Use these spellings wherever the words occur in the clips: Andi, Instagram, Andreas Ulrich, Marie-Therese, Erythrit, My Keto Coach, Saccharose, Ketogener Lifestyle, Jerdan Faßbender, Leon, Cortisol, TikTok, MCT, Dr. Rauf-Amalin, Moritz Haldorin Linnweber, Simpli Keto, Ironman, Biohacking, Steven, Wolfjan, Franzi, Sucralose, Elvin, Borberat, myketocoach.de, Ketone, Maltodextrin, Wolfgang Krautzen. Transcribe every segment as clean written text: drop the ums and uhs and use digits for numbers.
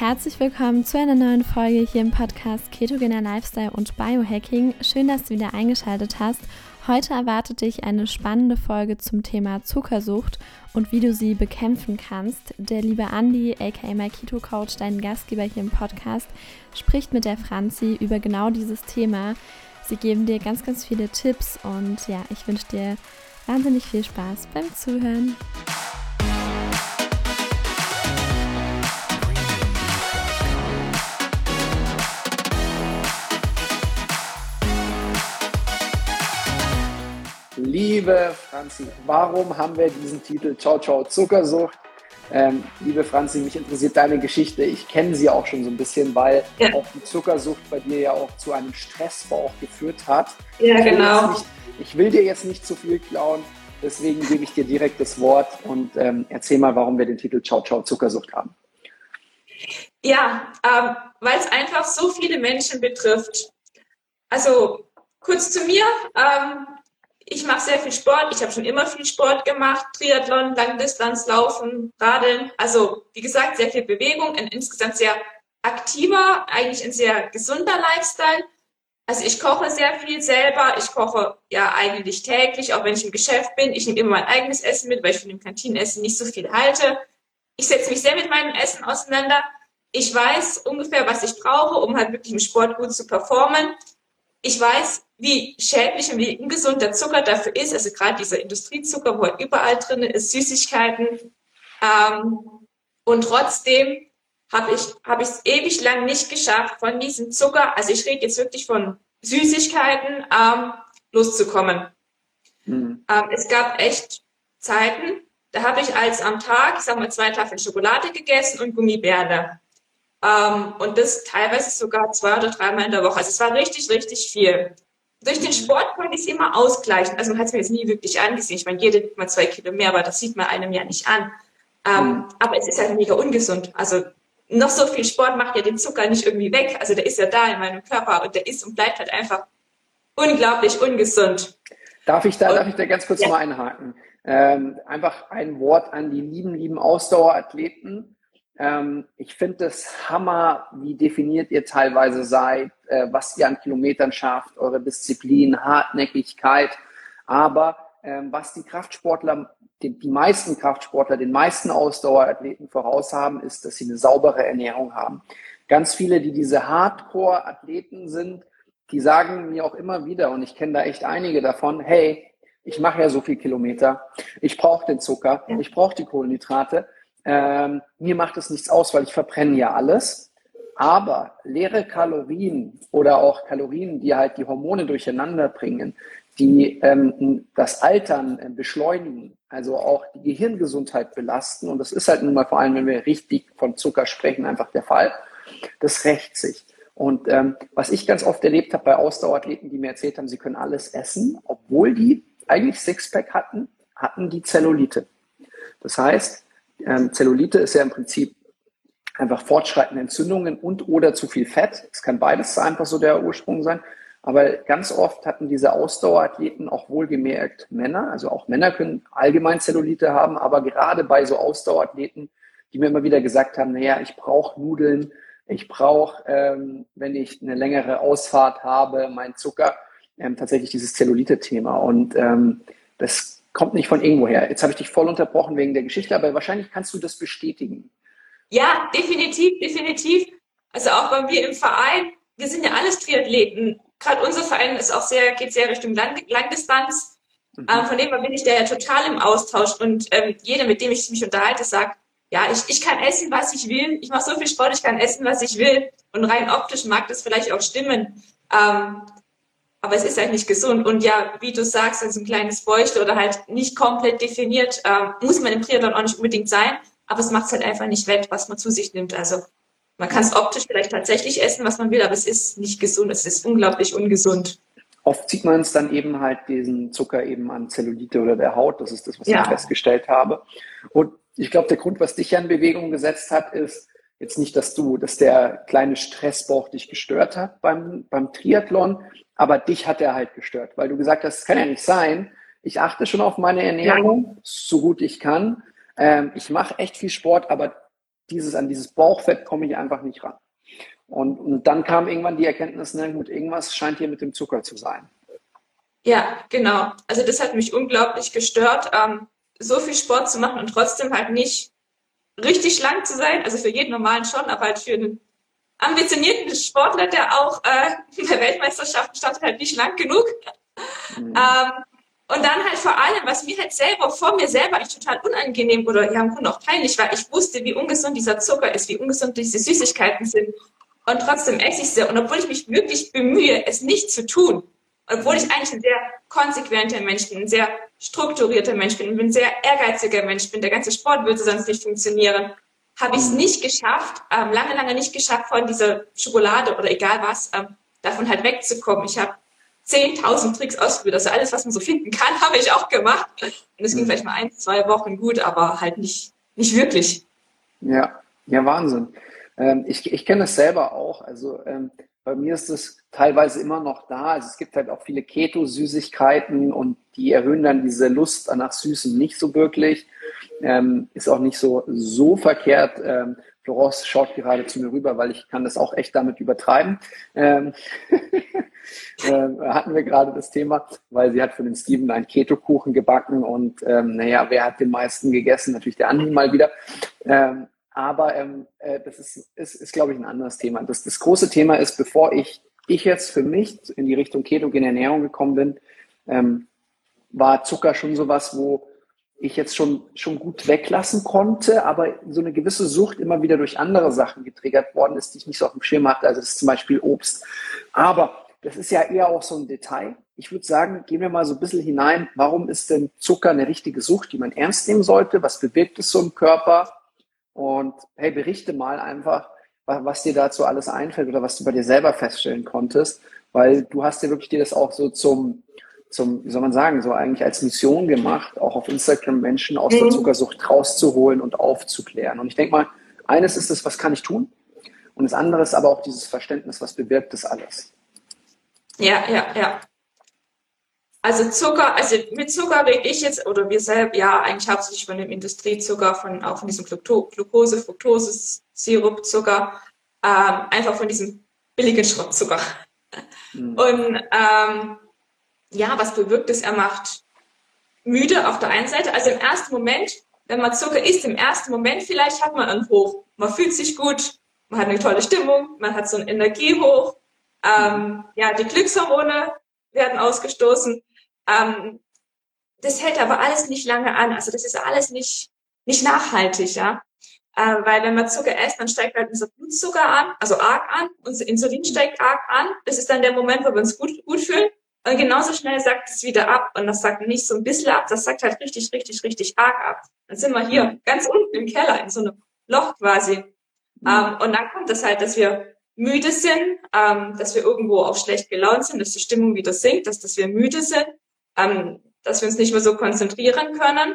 Herzlich willkommen zu einer neuen Folge hier im Podcast Ketogener Lifestyle und Biohacking. Schön, dass du wieder eingeschaltet hast. Heute erwartet dich eine spannende Folge zum Thema Zuckersucht und wie du sie bekämpfen kannst. Der liebe Andi, aka My Keto Coach, dein Gastgeber hier im Podcast, spricht mit der Franzi über genau dieses Thema. Sie geben dir ganz, ganz viele Tipps und ja, ich wünsche dir wahnsinnig viel Spaß beim Zuhören. Liebe Franzi, warum haben wir diesen Titel Ciao Ciao Zuckersucht? Liebe Franzi, mich interessiert deine Geschichte. Ich kenne sie auch schon so ein bisschen, weil auch die Zuckersucht bei dir ja auch zu einem Stressbauch geführt hat. Ja, genau. Ich will dir jetzt nicht zu viel klauen, deswegen gebe ich dir direkt das Wort und erzähl mal, warum wir den Titel Ciao Ciao Zuckersucht haben. Ja, weil es einfach so viele Menschen betrifft. Also kurz zu mir. Ich mache sehr viel Sport, ich habe schon immer viel Sport gemacht, Triathlon, Langdistanzlaufen, Radeln, also wie gesagt, sehr viel Bewegung, ein insgesamt sehr aktiver, eigentlich ein sehr gesunder Lifestyle. Also ich koche sehr viel selber, ich koche ja eigentlich täglich, auch wenn ich im Geschäft bin, ich nehme immer mein eigenes Essen mit, weil ich von dem Kantinenessen nicht so viel halte. Ich setze mich sehr mit meinem Essen auseinander, ich weiß ungefähr, was ich brauche, um halt wirklich im Sport gut zu performen. Ich weiß, wie schädlich und wie ungesund der Zucker dafür ist, also gerade dieser Industriezucker, wo halt überall drin ist, Süßigkeiten. Und trotzdem hab ich es ewig lang nicht geschafft, von diesem Zucker, also ich rede jetzt wirklich von Süßigkeiten, loszukommen. Mhm. Es gab echt Zeiten, da habe ich als am Tag, ich sag mal, 2 Tafeln Schokolade gegessen und Gummibärle. Und das teilweise sogar 2 oder 3 Mal in der Woche. Also es war richtig, richtig viel. Durch den Sport konnte ich es immer ausgleichen. Also man hat es mir jetzt nie wirklich angesehen. Ich meine, jeder nimmt mal 2 Kilo mehr, aber das sieht man einem ja nicht an. Aber es ist halt mega ungesund. Also noch so viel Sport macht ja den Zucker nicht irgendwie weg. Also der ist ja da in meinem Körper und der ist und bleibt halt einfach unglaublich ungesund. Darf ich da ganz kurz mal einhaken? Einfach ein Wort an die lieben Ausdauerathleten. Ich finde es Hammer, wie definiert ihr teilweise seid, was ihr an Kilometern schafft, eure Disziplin, Hartnäckigkeit. Aber was die Kraftsportler, die meisten Kraftsportler, den meisten Ausdauerathleten voraus haben, ist, dass sie eine saubere Ernährung haben. Ganz viele, die diese Hardcore-Athleten sind, die sagen mir auch immer wieder, und ich kenne da echt einige davon, hey, ich mache ja so viel Kilometer, ich brauche den Zucker, ich brauche die Kohlenhydrate. Mir macht es nichts aus, weil ich verbrenne ja alles, aber leere Kalorien oder auch Kalorien, die halt die Hormone durcheinander bringen, die das Altern beschleunigen, also auch die Gehirngesundheit belasten, und das ist halt nun mal vor allem, wenn wir richtig von Zucker sprechen, einfach der Fall, das rächt sich. Und was ich ganz oft erlebt habe bei Ausdauerathleten, die mir erzählt haben, sie können alles essen, obwohl die eigentlich Sixpack hatten, hatten die Zellulite. Das heißt, Zellulite ist ja im Prinzip einfach fortschreitende Entzündungen und oder zu viel Fett. Es kann beides einfach so der Ursprung sein. Aber ganz oft hatten diese Ausdauerathleten auch wohlgemerkt Männer, also auch Männer können allgemein Zellulite haben, aber gerade bei so Ausdauerathleten, die mir immer wieder gesagt haben, naja, ich brauche Nudeln, ich brauche, wenn ich eine längere Ausfahrt habe, meinen Zucker, tatsächlich dieses Zellulite-Thema. Und das kommt nicht von irgendwo her. Jetzt habe ich dich voll unterbrochen wegen der Geschichte, aber wahrscheinlich kannst du das bestätigen. Ja, definitiv, definitiv. Also auch bei mir im Verein, wir sind ja alles Triathleten. Gerade unser Verein ist auch sehr, geht sehr Richtung Langdistanz. Von dem bin ich da ja total im Austausch. Und jeder, mit dem ich mich unterhalte, sagt, ja, ich kann essen, was ich will. Ich mache so viel Sport, ich kann essen, was ich will. Und rein optisch mag das vielleicht auch stimmen. Aber es ist halt nicht gesund. Und ja, wie du sagst, also ein kleines Bäuchlein oder halt nicht komplett definiert, muss man im Triathlon auch nicht unbedingt sein, aber es macht es halt einfach nicht wett, was man zu sich nimmt. Also man kann es optisch vielleicht tatsächlich essen, was man will, aber es ist nicht gesund, es ist unglaublich ungesund. Oft zieht man es dann eben halt diesen Zucker eben an Zellulite oder der Haut, das ist das, was ich festgestellt habe. Und ich glaube, der Grund, was dich ja in Bewegung gesetzt hat, ist jetzt nicht, dass der kleine Stressbauch dich gestört hat beim Triathlon, aber dich hat er halt gestört, weil du gesagt hast, es kann ja nicht sein, ich achte schon auf meine Ernährung, so gut ich kann, ich mache echt viel Sport, aber an dieses Bauchfett komme ich einfach nicht ran. Und dann kam irgendwann die Erkenntnis, na gut, irgendwas scheint hier mit dem Zucker zu sein. Ja, genau. Also das hat mich unglaublich gestört, so viel Sport zu machen und trotzdem halt nicht richtig schlank zu sein. Also für jeden normalen schon, aber halt für einen ambitionierten Sportler, der auch in der Weltmeisterschaft startet, halt nicht schlank genug. Mhm. Und dann halt vor allem, was mir halt selber, vor mir selber eigentlich total unangenehm oder ja im Grunde auch peinlich war, ich wusste, wie ungesund dieser Zucker ist, wie ungesund diese Süßigkeiten sind. Und trotzdem esse ich sie. Und obwohl ich mich wirklich bemühe, es nicht zu tun, obwohl ich eigentlich ein sehr konsequenter Mensch bin, ein sehr strukturierter Mensch bin, ein sehr ehrgeiziger Mensch bin, der ganze Sport würde sonst nicht funktionieren, habe ich es nicht geschafft, lange nicht geschafft, von dieser Schokolade oder egal was, davon halt wegzukommen. Ich habe 10.000 Tricks ausprobiert, also alles, was man so finden kann, habe ich auch gemacht. Und es ging vielleicht mal 1-2 Wochen gut, aber halt nicht wirklich. Ja, Wahnsinn. Ich kenne das selber auch. Also bei mir ist es teilweise immer noch da. Also es gibt halt auch viele Keto-Süßigkeiten und die erhöhen dann diese Lust nach Süßen nicht so wirklich. Ist auch nicht so verkehrt. Florence schaut gerade zu mir rüber, weil ich kann das auch echt damit übertreiben. Hatten wir gerade das Thema, weil sie hat für den Steven einen Keto-Kuchen gebacken und wer hat den meisten gegessen? Natürlich der Andi mal wieder. Aber das ist glaube ich, ein anderes Thema. Das große Thema ist, bevor ich jetzt für mich in die Richtung ketogene Ernährung gekommen bin, war Zucker schon sowas, wo ich jetzt schon gut weglassen konnte, aber so eine gewisse Sucht immer wieder durch andere Sachen getriggert worden ist, die ich nicht so auf dem Schirm hatte. Also das ist zum Beispiel Obst. Aber das ist ja eher auch so ein Detail. Ich würde sagen, gehen wir mal so ein bisschen hinein, warum ist denn Zucker eine richtige Sucht, die man ernst nehmen sollte? Was bewirkt es so im Körper? Und hey, berichte mal einfach, was dir dazu alles einfällt oder was du bei dir selber feststellen konntest, weil du hast ja wirklich dir das auch so zum, wie soll man sagen, so eigentlich als Mission gemacht, auch auf Instagram Menschen aus der Zuckersucht rauszuholen und aufzuklären. Und ich denke mal, eines ist das, was kann ich tun? Und das andere ist aber auch dieses Verständnis, was bewirkt das alles? Ja. Also Zucker, also mit Zucker rede ich jetzt, oder wir selber, ja, eigentlich hauptsächlich von dem Industriezucker, auch von diesem Glucose, Fructose, Sirup, Zucker, einfach von diesem billigen Schrottzucker. Und was bewirkt es? Er macht müde auf der einen Seite. Also im ersten Moment, wenn man Zucker isst, im ersten Moment vielleicht hat man einen Hoch. Man fühlt sich gut, man hat eine tolle Stimmung, man hat so einen Energiehoch. Die Glückshormone werden ausgestoßen. Das hält aber alles nicht lange an. Also das ist alles nicht nachhaltig, ja. Weil wenn man Zucker isst, dann steigt halt unser Blutzucker an, also arg an. Unser Insulin steigt arg an. Das ist dann der Moment, wo wir uns gut fühlen. Und genauso schnell sackt es wieder ab. Und das sackt nicht so ein bisschen ab, das sackt halt richtig, richtig, richtig arg ab. Dann sind wir hier ganz unten im Keller, in so einem Loch quasi. Und dann kommt das halt, dass wir müde sind, dass wir irgendwo auch schlecht gelaunt sind, dass die Stimmung wieder sinkt, dass wir müde sind, dass wir uns nicht mehr so konzentrieren können,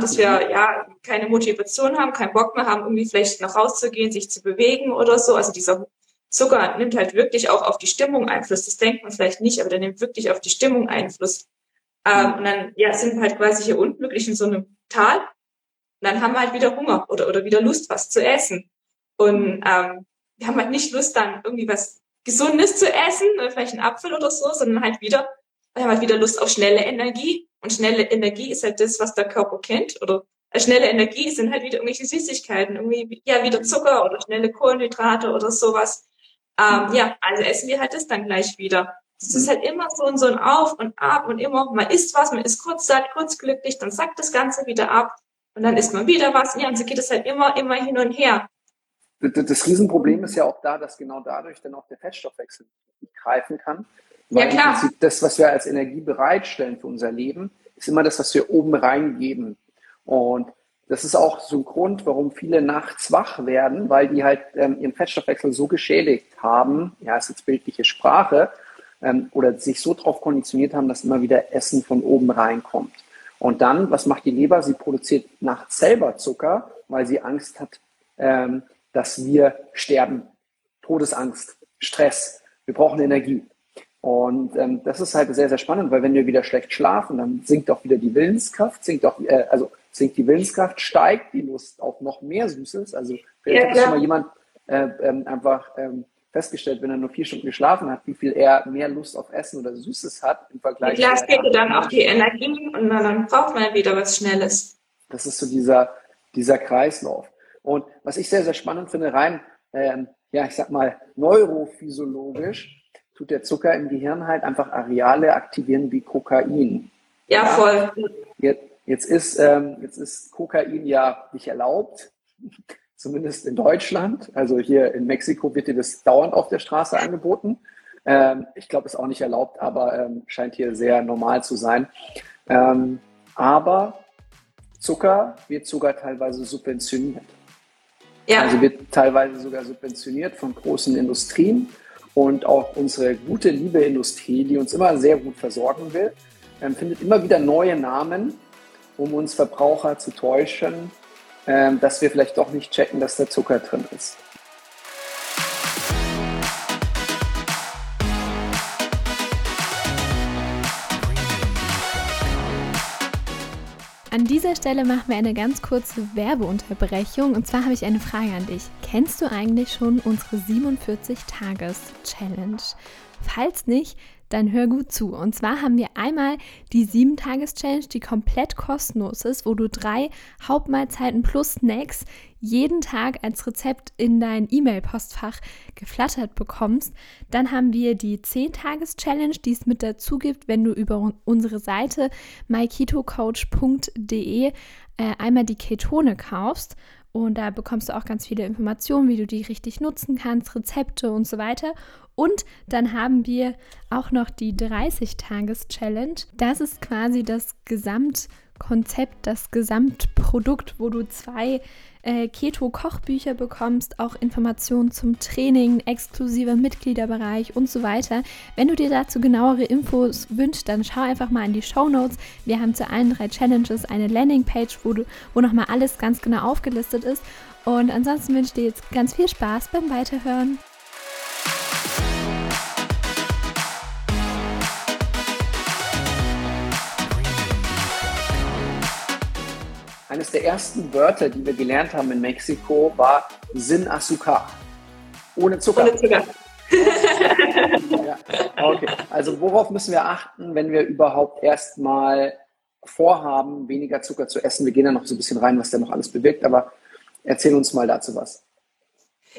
dass wir keine Motivation haben, keinen Bock mehr haben, irgendwie vielleicht noch rauszugehen, sich zu bewegen oder so. Also dieser Zucker nimmt halt wirklich auch auf die Stimmung Einfluss. Das denkt man vielleicht nicht, aber der nimmt wirklich auf die Stimmung Einfluss. Und dann sind wir halt quasi hier unten wirklich in so einem Tal. Und dann haben wir halt wieder Hunger oder wieder Lust, was zu essen. Und wir haben halt nicht Lust, dann irgendwie was Gesundes zu essen, vielleicht einen Apfel oder so, sondern wir haben halt wieder Lust auf schnelle Energie. Und schnelle Energie ist halt das, was der Körper kennt. Oder schnelle Energie sind halt wieder irgendwelche Süßigkeiten, irgendwie wieder Zucker oder schnelle Kohlenhydrate oder sowas. Also essen wir halt das dann gleich wieder. Das ist halt immer so ein Auf und Ab und immer, man isst was, man ist kurz satt, kurz glücklich, dann sackt das Ganze wieder ab und dann isst man wieder was. Ja, und so geht es halt immer hin und her. Das Riesenproblem ist ja auch da, dass genau dadurch dann auch der Fettstoffwechsel greifen kann. Weil im Prinzip das, was wir als Energie bereitstellen für unser Leben, ist immer das, was wir oben reingeben. Und das ist auch so ein Grund, warum viele nachts wach werden, weil die halt ihren Fettstoffwechsel so geschädigt haben, ist jetzt bildliche Sprache, oder sich so drauf konditioniert haben, dass immer wieder Essen von oben reinkommt. Und dann, was macht die Leber? Sie produziert nachts selber Zucker, weil sie Angst hat, dass wir sterben. Todesangst, Stress, wir brauchen Energie. Und das ist halt sehr, sehr spannend, weil wenn wir wieder schlecht schlafen, dann sinkt auch wieder die Willenskraft, sinkt auch, also sinkt die Willenskraft, steigt die Lust auf noch mehr Süßes. Also vielleicht hat schon mal jemand festgestellt, wenn er nur 4 Stunden geschlafen hat, wie viel er mehr Lust auf Essen oder Süßes hat im Vergleich. Klar, es geht dann auch die Energie und dann braucht man wieder was Schnelles. Das ist so dieser Kreislauf. Und was ich sehr, sehr spannend finde, rein, ich sag mal, neurophysiologisch, tut der Zucker im Gehirn halt einfach Areale aktivieren wie Kokain. Ja, voll. Jetzt ist Kokain ja nicht erlaubt, zumindest in Deutschland. Also hier in Mexiko wird dir das dauernd auf der Straße angeboten. Ich glaube, ist auch nicht erlaubt, aber scheint hier sehr normal zu sein. Aber Zucker wird sogar teilweise subventioniert. Ja. Also wird teilweise sogar subventioniert von großen Industrien. Und auch unsere gute, liebe Industrie, die uns immer sehr gut versorgen will, findet immer wieder neue Namen, um uns Verbraucher zu täuschen, dass wir vielleicht doch nicht checken, dass der Zucker drin ist. An dieser Stelle machen wir eine ganz kurze Werbeunterbrechung und zwar habe ich eine Frage an dich. Kennst du eigentlich schon unsere 47-Tages-Challenge? Falls nicht, dann hör gut zu. Und zwar haben wir einmal die 7-Tages-Challenge, die komplett kostenlos ist, wo du 3 Hauptmahlzeiten plus Snacks jeden Tag als Rezept in dein E-Mail-Postfach geflattert bekommst. Dann haben wir die 10-Tages-Challenge, die es mit dazu gibt, wenn du über unsere Seite myketocoach.de einmal die Ketone kaufst. Und da bekommst du auch ganz viele Informationen, wie du die richtig nutzen kannst, Rezepte und so weiter. Und dann haben wir auch noch die 30-Tages-Challenge. Das ist quasi das Gesamtkonzept, das Gesamtprodukt, wo du 2 Keto-Kochbücher bekommst, auch Informationen zum Training, exklusiver Mitgliederbereich und so weiter. Wenn du dir dazu genauere Infos wünschst, dann schau einfach mal in die Shownotes. Wir haben zu allen 3 Challenges eine Landingpage, wo nochmal alles ganz genau aufgelistet ist. Und ansonsten wünsche ich dir jetzt ganz viel Spaß beim Weiterhören. Eines der ersten Wörter, die wir gelernt haben in Mexiko, war Sin Azúcar. Ohne Zucker. Ohne Zucker. Ja, okay. Also worauf müssen wir achten, wenn wir überhaupt erstmal vorhaben, weniger Zucker zu essen? Wir gehen da noch so ein bisschen rein, was da noch alles bewirkt, aber erzähl uns mal dazu was.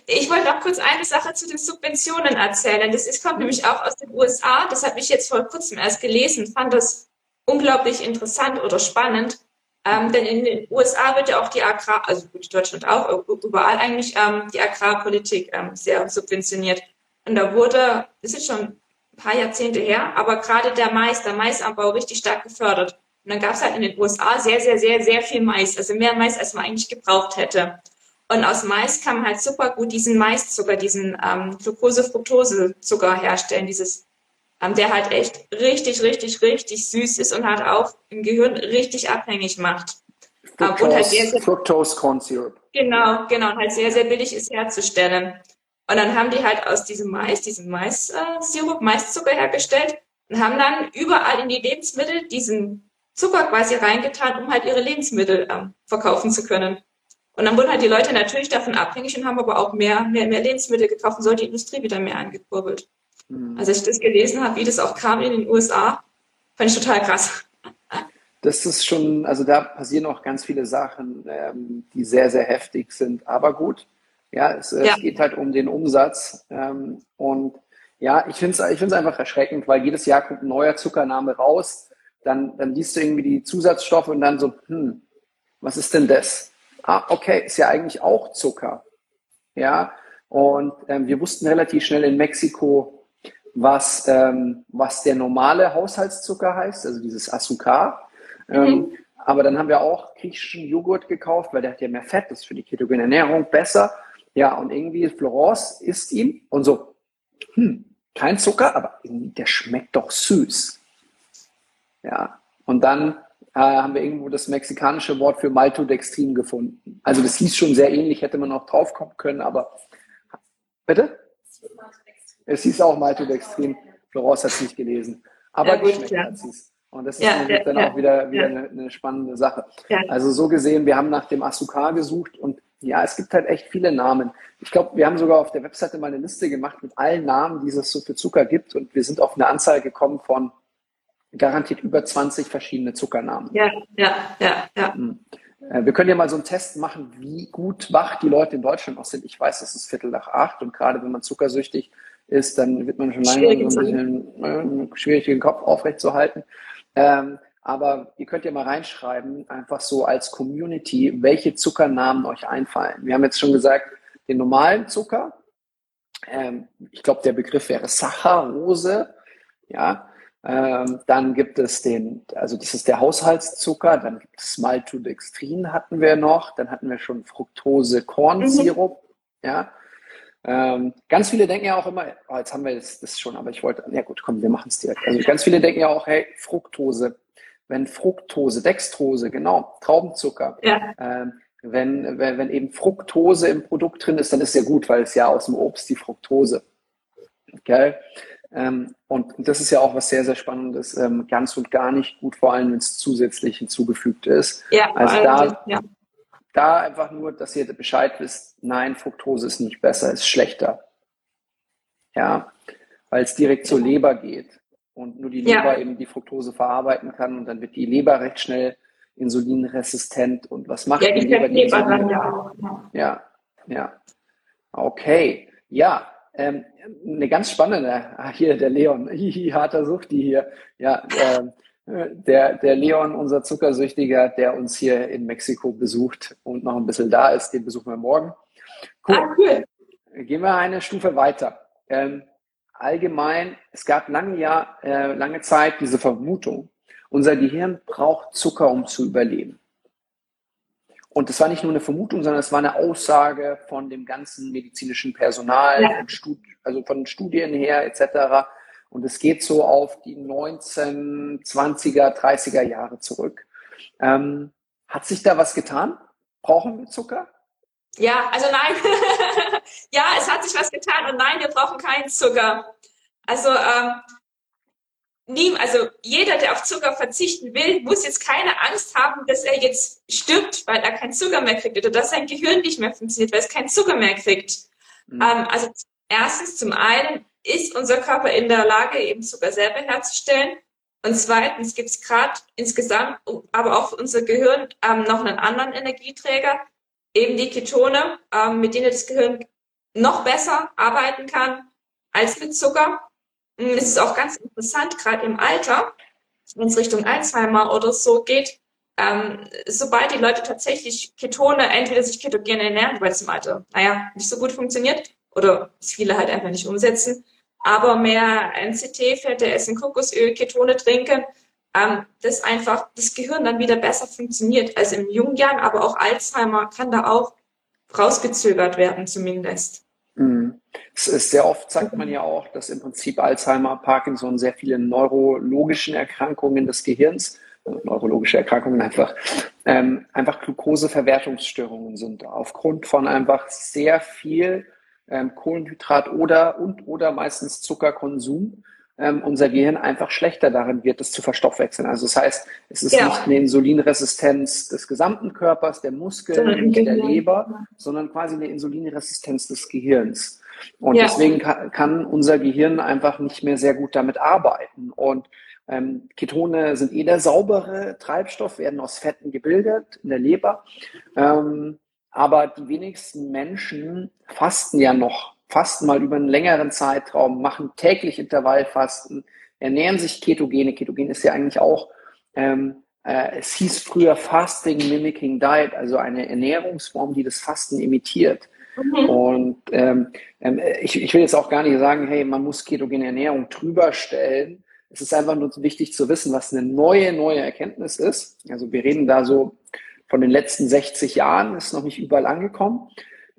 Ich wollte noch kurz eine Sache zu den Subventionen erzählen. Das kommt nämlich auch aus den USA. Das habe ich jetzt vor kurzem erst gelesen. Fand das unglaublich interessant oder spannend. Denn in den USA wird ja auch die also gut, Deutschland auch, überall eigentlich, die Agrarpolitik sehr subventioniert. Und da wurde, das ist schon ein paar Jahrzehnte her, aber gerade der Maisanbau richtig stark gefördert. Und dann gab es halt in den USA sehr, sehr, sehr, sehr viel Mais, also mehr Mais, als man eigentlich gebraucht hätte. Und aus Mais kann man halt super gut diesen Maiszucker, diesen Glucose-Fructose-Zucker herstellen, der halt echt richtig, richtig, richtig süß ist und halt auch im Gehirn richtig abhängig macht. Fructose-Corn-Syrup. Genau, und halt sehr, sehr billig ist herzustellen. Und dann haben die halt aus diesem Maiszucker hergestellt und haben dann überall in die Lebensmittel diesen Zucker quasi reingetan, um halt ihre Lebensmittel verkaufen zu können. Und dann wurden halt die Leute natürlich davon abhängig und haben aber auch mehr Lebensmittel gekauft und so hat die Industrie wieder mehr angekurbelt. Als ich das gelesen habe, wie das auch kam in den USA, fand ich total krass. Das ist schon, also da passieren auch ganz viele Sachen, die sehr, sehr heftig sind, aber gut. Ja, es geht halt um den Umsatz. Und ja, ich find's einfach erschreckend, weil jedes Jahr kommt ein neuer Zuckername raus, dann liest du irgendwie die Zusatzstoffe und dann so, was ist denn das? Ah, okay, ist ja eigentlich auch Zucker. Ja, und wir wussten relativ schnell in Mexiko, was der normale Haushaltszucker heißt, also dieses Azúcar. Aber dann haben wir auch griechischen Joghurt gekauft, weil der hat ja mehr Fett, das ist für die ketogene Ernährung besser. Ja, und irgendwie Florence isst ihn und so, kein Zucker, aber der schmeckt doch süß. Ja, und dann haben wir irgendwo das mexikanische Wort für Maltodextrin gefunden. Also das hieß schon sehr ähnlich, hätte man auch drauf kommen können, aber bitte? Es hieß auch Maltodextrin. Florence hat es nicht gelesen. Aber ja, gut, klar. Und das ist natürlich dann auch wieder eine spannende Sache. Ja. Also so gesehen, wir haben nach dem Asuka gesucht und ja, es gibt halt echt viele Namen. Ich glaube, wir haben sogar auf der Webseite mal eine Liste gemacht mit allen Namen, die es so für Zucker gibt und wir sind auf eine Anzahl gekommen von garantiert über 20 verschiedene Zuckernamen. Ja. Wir können ja mal so einen Test machen, wie gut wach die Leute in Deutschland auch sind. Ich weiß, es ist 7:45 und gerade wenn man zuckersüchtig ist, dann wird man schon langsam so ein bisschen schwierig, den Kopf aufrecht zu halten. Aber ihr könnt ja mal reinschreiben, einfach so als Community, welche Zuckernamen euch einfallen. Wir haben jetzt schon gesagt, den normalen Zucker. Ich glaube, der Begriff wäre Saccharose. Ja. Dann gibt es das ist der Haushaltszucker, dann gibt es Maltodextrin hatten wir noch, dann hatten wir schon Fructose-Kornsirup, ja. Ganz viele denken ja auch immer, jetzt haben wir das schon, aber wir machen es direkt. Also ganz viele denken ja auch, hey, Fructose, wenn Fructose, Dextrose, genau, Traubenzucker, wenn eben Fructose im Produkt drin ist, dann ist ja gut, weil es ja aus dem Obst die Fructose, okay? Und das ist ja auch was sehr, sehr Spannendes, ganz und gar nicht gut, vor allem wenn es zusätzlich hinzugefügt ist. Ja, also da einfach nur, dass ihr Bescheid wisst, nein, Fructose ist nicht besser, ist schlechter. Ja, weil es direkt zur Leber geht und nur die Leber eben die Fructose verarbeiten kann und dann wird die Leber recht schnell insulinresistent und was macht die Leber? Die Leber dann Okay, ja. Eine ganz spannende, hier der Leon, harter Sucht die hier, der Leon, unser Zuckersüchtiger, der uns hier in Mexiko besucht und noch ein bisschen da ist, den besuchen wir morgen. Cool. Gehen wir eine Stufe weiter. Allgemein, es gab lange Zeit diese Vermutung, unser Gehirn braucht Zucker, um zu überleben. Und das war nicht nur eine Vermutung, sondern es war eine Aussage von dem ganzen medizinischen Personal, also von Studien her etc. Und es geht so auf die 1920er, 30er Jahre zurück. Hat sich da was getan? Brauchen wir Zucker? Ja, also nein. Ja, es hat sich was getan und nein, wir brauchen keinen Zucker. Also jeder, der auf Zucker verzichten will, muss jetzt keine Angst haben, dass er jetzt stirbt, weil er keinen Zucker mehr kriegt oder dass sein Gehirn nicht mehr funktioniert, weil es keinen Zucker mehr kriegt. Also erstens, zum einen ist unser Körper in der Lage, eben Zucker selber herzustellen. Und zweitens gibt es gerade insgesamt, aber auch für unser Gehirn, noch einen anderen Energieträger, eben die Ketone, mit denen das Gehirn noch besser arbeiten kann als mit Zucker. Es ist auch ganz interessant, gerade im Alter, wenn es Richtung Alzheimer oder so geht, sobald die Leute tatsächlich Ketone, entweder sich ketogen ernähren, weil es im Alter, nicht so gut funktioniert oder viele halt einfach nicht umsetzen, aber mehr MCT-Fette essen, Kokosöl, Ketone trinken, dass einfach das Gehirn dann wieder besser funktioniert als in jungen Jahren, aber auch Alzheimer kann da auch rausgezögert werden zumindest. Es ist sehr oft, sagt man ja auch, dass im Prinzip Alzheimer, Parkinson sehr viele neurologischen Erkrankungen des Gehirns, einfach Glukoseverwertungsstörungen sind. Aufgrund von einfach sehr viel Kohlenhydrat oder meistens Zuckerkonsum unser Gehirn einfach schlechter darin wird, das zu verstoffwechseln. Also das heißt, es ist nicht eine Insulinresistenz des gesamten Körpers, der Muskeln, der Leber, sondern quasi eine Insulinresistenz des Gehirns. Und deswegen kann unser Gehirn einfach nicht mehr sehr gut damit arbeiten. Und Ketone sind der saubere Treibstoff, werden aus Fetten gebildet in der Leber. Aber die wenigsten Menschen fasten ja noch. Fasten mal über einen längeren Zeitraum, machen täglich Intervallfasten, ernähren sich ketogene. Ketogen ist ja eigentlich auch, es hieß früher Fasting Mimicking Diet, also eine Ernährungsform, die das Fasten imitiert. Und ich will jetzt auch gar nicht sagen, hey, man muss ketogene Ernährung drüber stellen. Es ist einfach nur wichtig zu wissen, was eine neue Erkenntnis ist. Also wir reden da so von den letzten 60 Jahren, ist noch nicht überall angekommen.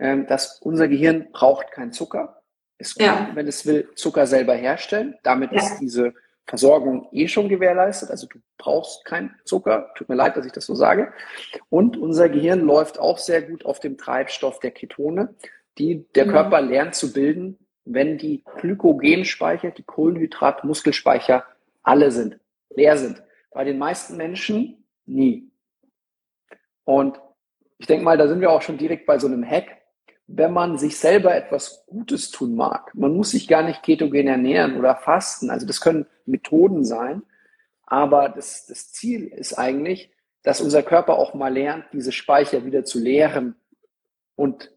Dass unser Gehirn braucht keinen Zucker. Es kann, wenn es will, Zucker selber herstellen. Damit ist diese Versorgung schon gewährleistet. Also du brauchst keinen Zucker. Tut mir leid, dass ich das so sage. Und unser Gehirn läuft auch sehr gut auf dem Treibstoff der Ketone, die der Körper lernt zu bilden, wenn die Glykogenspeicher, die Kohlenhydrat-Muskelspeicher alle sind, leer sind. Bei den meisten Menschen nie. Und ich denke mal, da sind wir auch schon direkt bei so einem Hack, wenn man sich selber etwas Gutes tun mag. Man muss sich gar nicht ketogen ernähren oder fasten. Also das können Methoden sein. Aber das Ziel ist eigentlich, dass unser Körper auch mal lernt, diese Speicher wieder zu leeren. Und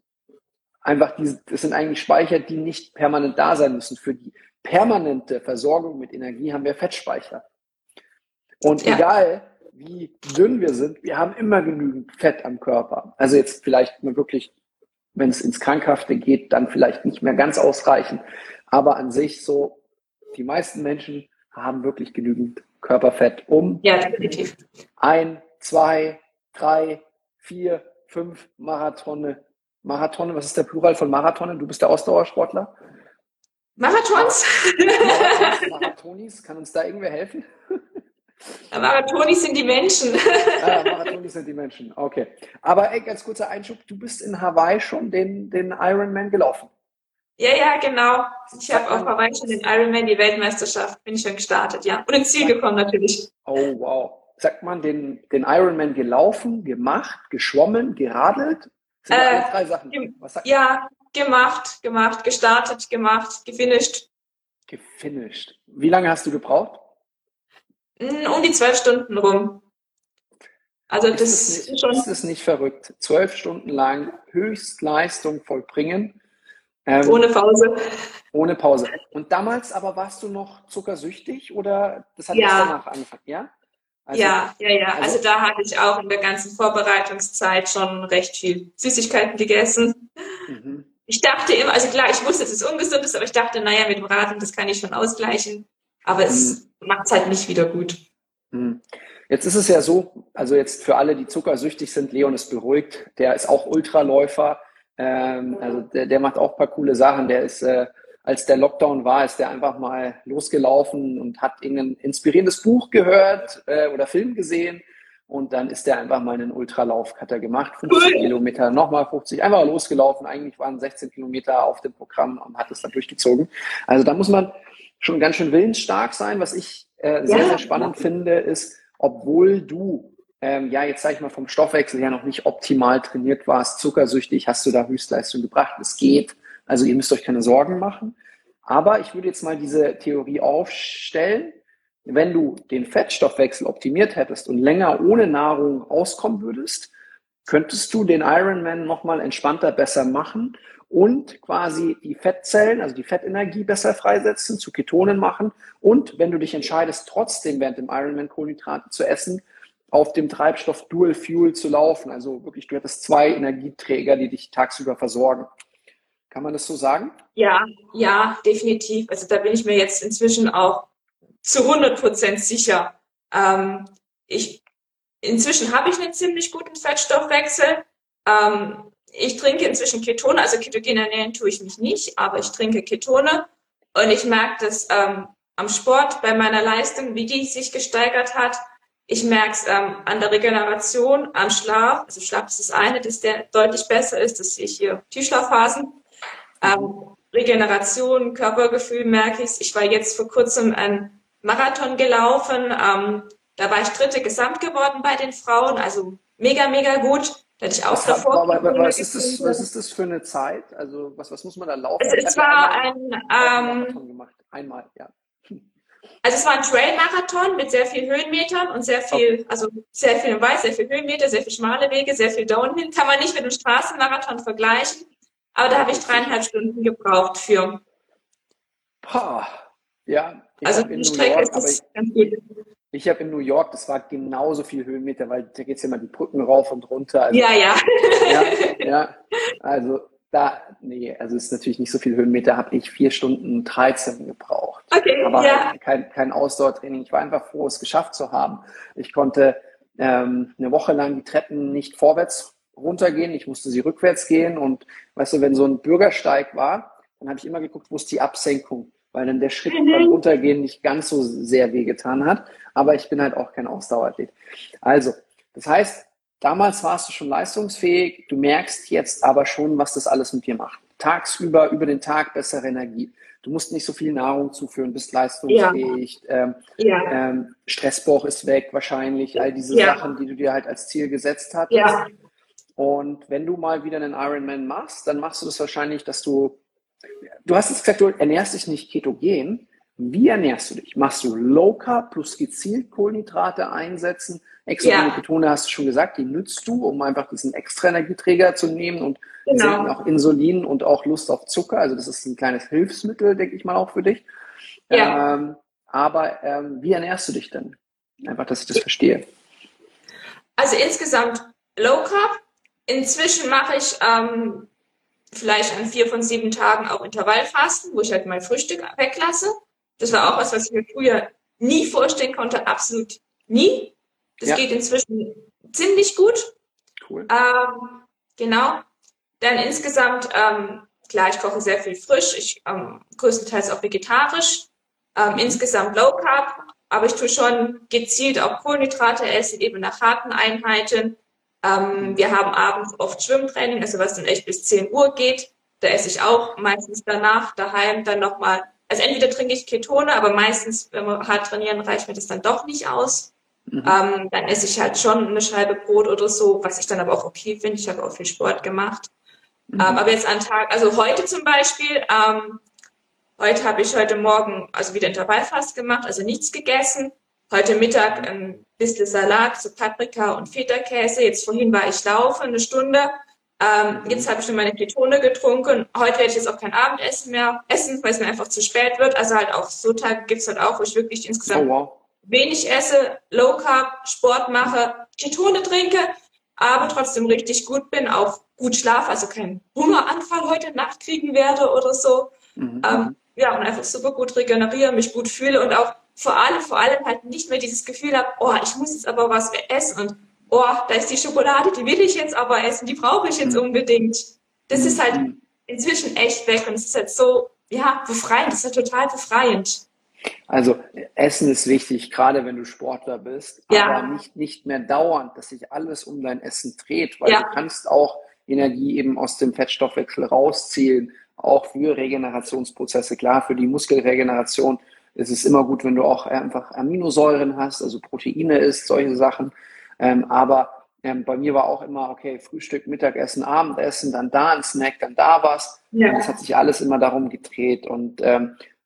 einfach, das sind eigentlich Speicher, die nicht permanent da sein müssen. Für die permanente Versorgung mit Energie haben wir Fettspeicher. Und egal, wie dünn wir sind, wir haben immer genügend Fett am Körper. Also jetzt vielleicht nur wirklich, wenn es ins Krankhafte geht, dann vielleicht nicht mehr ganz ausreichend. Aber an sich so, die meisten Menschen haben wirklich genügend Körperfett, um 1, 2, 3, 4, 5 Marathone. Marathone, was ist der Plural von Marathone? Du bist der Ausdauersportler. Marathonis, kann uns da irgendwer helfen? Marathonis sind die Menschen. Marathonis sind die Menschen, okay. Aber ey, ganz kurzer Einschub, du bist in Hawaii schon den Ironman gelaufen. Ja, genau. Ich habe auf Hawaii schon den Ironman, die Weltmeisterschaft, bin ich schon gestartet, ja. Und ins Ziel gekommen natürlich. Oh, wow. Sagt man, den Ironman gelaufen, gemacht, geschwommen, geradelt? Sind alle drei Sachen. Was sagt man? Gemacht, gestartet, gemacht, gefinisht. Gefinisht. Wie lange hast du gebraucht? Um die 12 Stunden rum. Also ist es nicht verrückt? 12 Stunden lang Höchstleistung vollbringen. Ohne Pause. Ohne Pause. Und damals aber warst du noch zuckersüchtig oder das hat erst danach angefangen, ja? Also, Also da hatte ich auch in der ganzen Vorbereitungszeit schon recht viel Süßigkeiten gegessen. Mhm. Ich dachte immer, also klar, ich wusste, dass es ungesund ist, aber ich dachte, naja, mit dem Radeln, das kann ich schon ausgleichen. Aber es macht es halt nicht wieder gut. Jetzt ist es ja so, also jetzt für alle, die zuckersüchtig sind, Leon ist beruhigt, der ist auch Ultraläufer, also der macht auch ein paar coole Sachen, der ist, als der Lockdown war, ist der einfach mal losgelaufen und hat irgendein inspirierendes Buch gehört oder Film gesehen und dann ist der einfach mal einen Ultralauf, hat er gemacht, 50 Kilometer, nochmal 50, einfach losgelaufen, eigentlich waren 16 Kilometer auf dem Programm und hat es dann durchgezogen. Also da muss man schon ganz schön willensstark sein. Was ich sehr, sehr spannend finde, ist, obwohl du, jetzt sage ich mal, vom Stoffwechsel her noch nicht optimal trainiert warst, zuckersüchtig, hast du da Höchstleistung gebracht. Es geht. Also ihr müsst euch keine Sorgen machen. Aber ich würde jetzt mal diese Theorie aufstellen. Wenn du den Fettstoffwechsel optimiert hättest und länger ohne Nahrung auskommen würdest, könntest du den Ironman nochmal entspannter, besser machen und quasi die Fettzellen, also die Fettenergie besser freisetzen, zu Ketonen machen und wenn du dich entscheidest, trotzdem während dem Ironman Kohlenhydrate zu essen, auf dem Treibstoff Dual Fuel zu laufen. Also wirklich, du hättest 2 Energieträger, die dich tagsüber versorgen. Kann man das so sagen? Ja, definitiv. Also da bin ich mir jetzt inzwischen auch zu 100% sicher. Inzwischen habe ich einen ziemlich guten Fettstoffwechsel. Ich trinke inzwischen Ketone, also ketogen ernähren tue ich mich nicht, aber ich trinke Ketone und ich merke das am Sport, bei meiner Leistung, wie die sich gesteigert hat. Ich merke es an der Regeneration, am Schlaf. Also Schlaf ist das eine, dass der deutlich besser ist, dass ich hier Tiefschlafphasen. Regeneration, Körpergefühl merke ich. Ich war jetzt vor kurzem einen Marathon gelaufen, da war ich 3. gesamt geworden bei den Frauen, also mega, mega gut. Da hatte ich auch davor. Was ist das für eine Zeit? Also was muss man da laufen? Also es war es war ein Trail-Marathon mit sehr viel Höhenmetern und sehr viel, also sehr viel im Weiß, sehr viel Höhenmeter, sehr viel schmale Wege, sehr viel Downhill. Kann man nicht mit einem Straßenmarathon vergleichen, aber da habe ich 3,5 Stunden gebraucht für. Ja, also die Strecke ist ganz gut. Ich habe in New York, das war genauso viel Höhenmeter, weil da geht es ja mal die Brücken rauf und runter. Also, Also ist natürlich nicht so viel Höhenmeter, habe ich 4 Stunden 13 gebraucht. Okay, aber kein Ausdauertraining. Ich war einfach froh, es geschafft zu haben. Ich konnte eine Woche lang die Treppen nicht vorwärts runtergehen, ich musste sie rückwärts gehen und weißt du, wenn so ein Bürgersteig war, dann habe ich immer geguckt, wo ist die Absenkung, weil dann der Schritt beim Runtergehen nicht ganz so sehr wehgetan hat. Aber ich bin halt auch kein Ausdauerathlet. Also, das heißt, damals warst du schon leistungsfähig, du merkst jetzt aber schon, was das alles mit dir macht. tagsüber, über den Tag bessere Energie. Du musst nicht so viel Nahrung zuführen, bist leistungsfähig, Stressbruch ist weg wahrscheinlich, all diese Sachen, die du dir halt als Ziel gesetzt hattest. Ja. Und wenn du mal wieder einen Ironman machst, dann machst du das wahrscheinlich, dass du hast jetzt gesagt, du ernährst dich nicht ketogen. Wie ernährst du dich? Machst du Low Carb plus gezielt Kohlenhydrate einsetzen? Exogene Ketone hast du schon gesagt, die nützt du, um einfach diesen extra Energieträger zu nehmen und senken auch Insulin und auch Lust auf Zucker. Also das ist ein kleines Hilfsmittel, denke ich mal, auch für dich. Ja. Wie ernährst du dich denn? Einfach, dass ich das verstehe. Also insgesamt Low Carb. Inzwischen mache ich vielleicht an 4 von 7 Tagen auch Intervallfasten, wo ich halt mein Frühstück weglasse. Das war auch was ich mir früher nie vorstellen konnte, absolut nie. Das geht inzwischen ziemlich gut. Cool. Genau. Dann insgesamt, klar, ich koche sehr viel frisch, ich größtenteils auch vegetarisch, insgesamt Low Carb, aber ich tue schon gezielt auch Kohlenhydrate essen, eben nach harten Einheiten. Wir haben abends oft Schwimmtraining, also was dann echt bis 10 Uhr geht. Da esse ich auch meistens danach, daheim dann nochmal. Also entweder trinke ich Ketone, aber meistens, wenn wir hart trainieren, reicht mir das dann doch nicht aus. Dann esse ich halt schon eine Scheibe Brot oder so, was ich dann aber auch okay finde. Ich habe auch viel Sport gemacht. Aber jetzt an Tag, also heute zum Beispiel, heute habe ich heute Morgen also wieder Intervallfast gemacht, also nichts gegessen. Heute Mittag ein bisschen Salat, so Paprika und Feta-Käse. Jetzt vorhin war ich laufen, eine Stunde. Jetzt habe ich nur meine Ketone getrunken. Heute werde ich jetzt auch kein Abendessen mehr essen, weil es mir einfach zu spät wird. Also halt auch so Tage gibt es halt auch, wo ich wirklich insgesamt wenig esse, Low Carb, Sport mache, Ketone trinke, aber trotzdem richtig gut bin, auch gut schlafe, also keinen Hungeranfall heute Nacht kriegen werde oder so. Und einfach super gut regeneriere, mich gut fühle und auch vor allem halt nicht mehr dieses Gefühl habe, oh, ich muss jetzt aber was essen und oh, da ist die Schokolade, die will ich jetzt aber essen, die brauche ich jetzt unbedingt. Das ist halt inzwischen echt weg und es ist halt so, befreiend, es ist halt total befreiend. Also Essen ist wichtig, gerade wenn du Sportler bist, aber nicht mehr dauernd, dass sich alles um dein Essen dreht, weil du kannst auch Energie eben aus dem Fettstoffwechsel rausziehen, auch für Regenerationsprozesse, klar, für die Muskelregeneration. Es ist immer gut, wenn du auch einfach Aminosäuren hast, also Proteine isst, solche Sachen. Aber bei mir war auch immer, okay, Frühstück, Mittagessen, Abendessen, dann da ein Snack, dann da was. Ja. Das hat sich alles immer darum gedreht. Und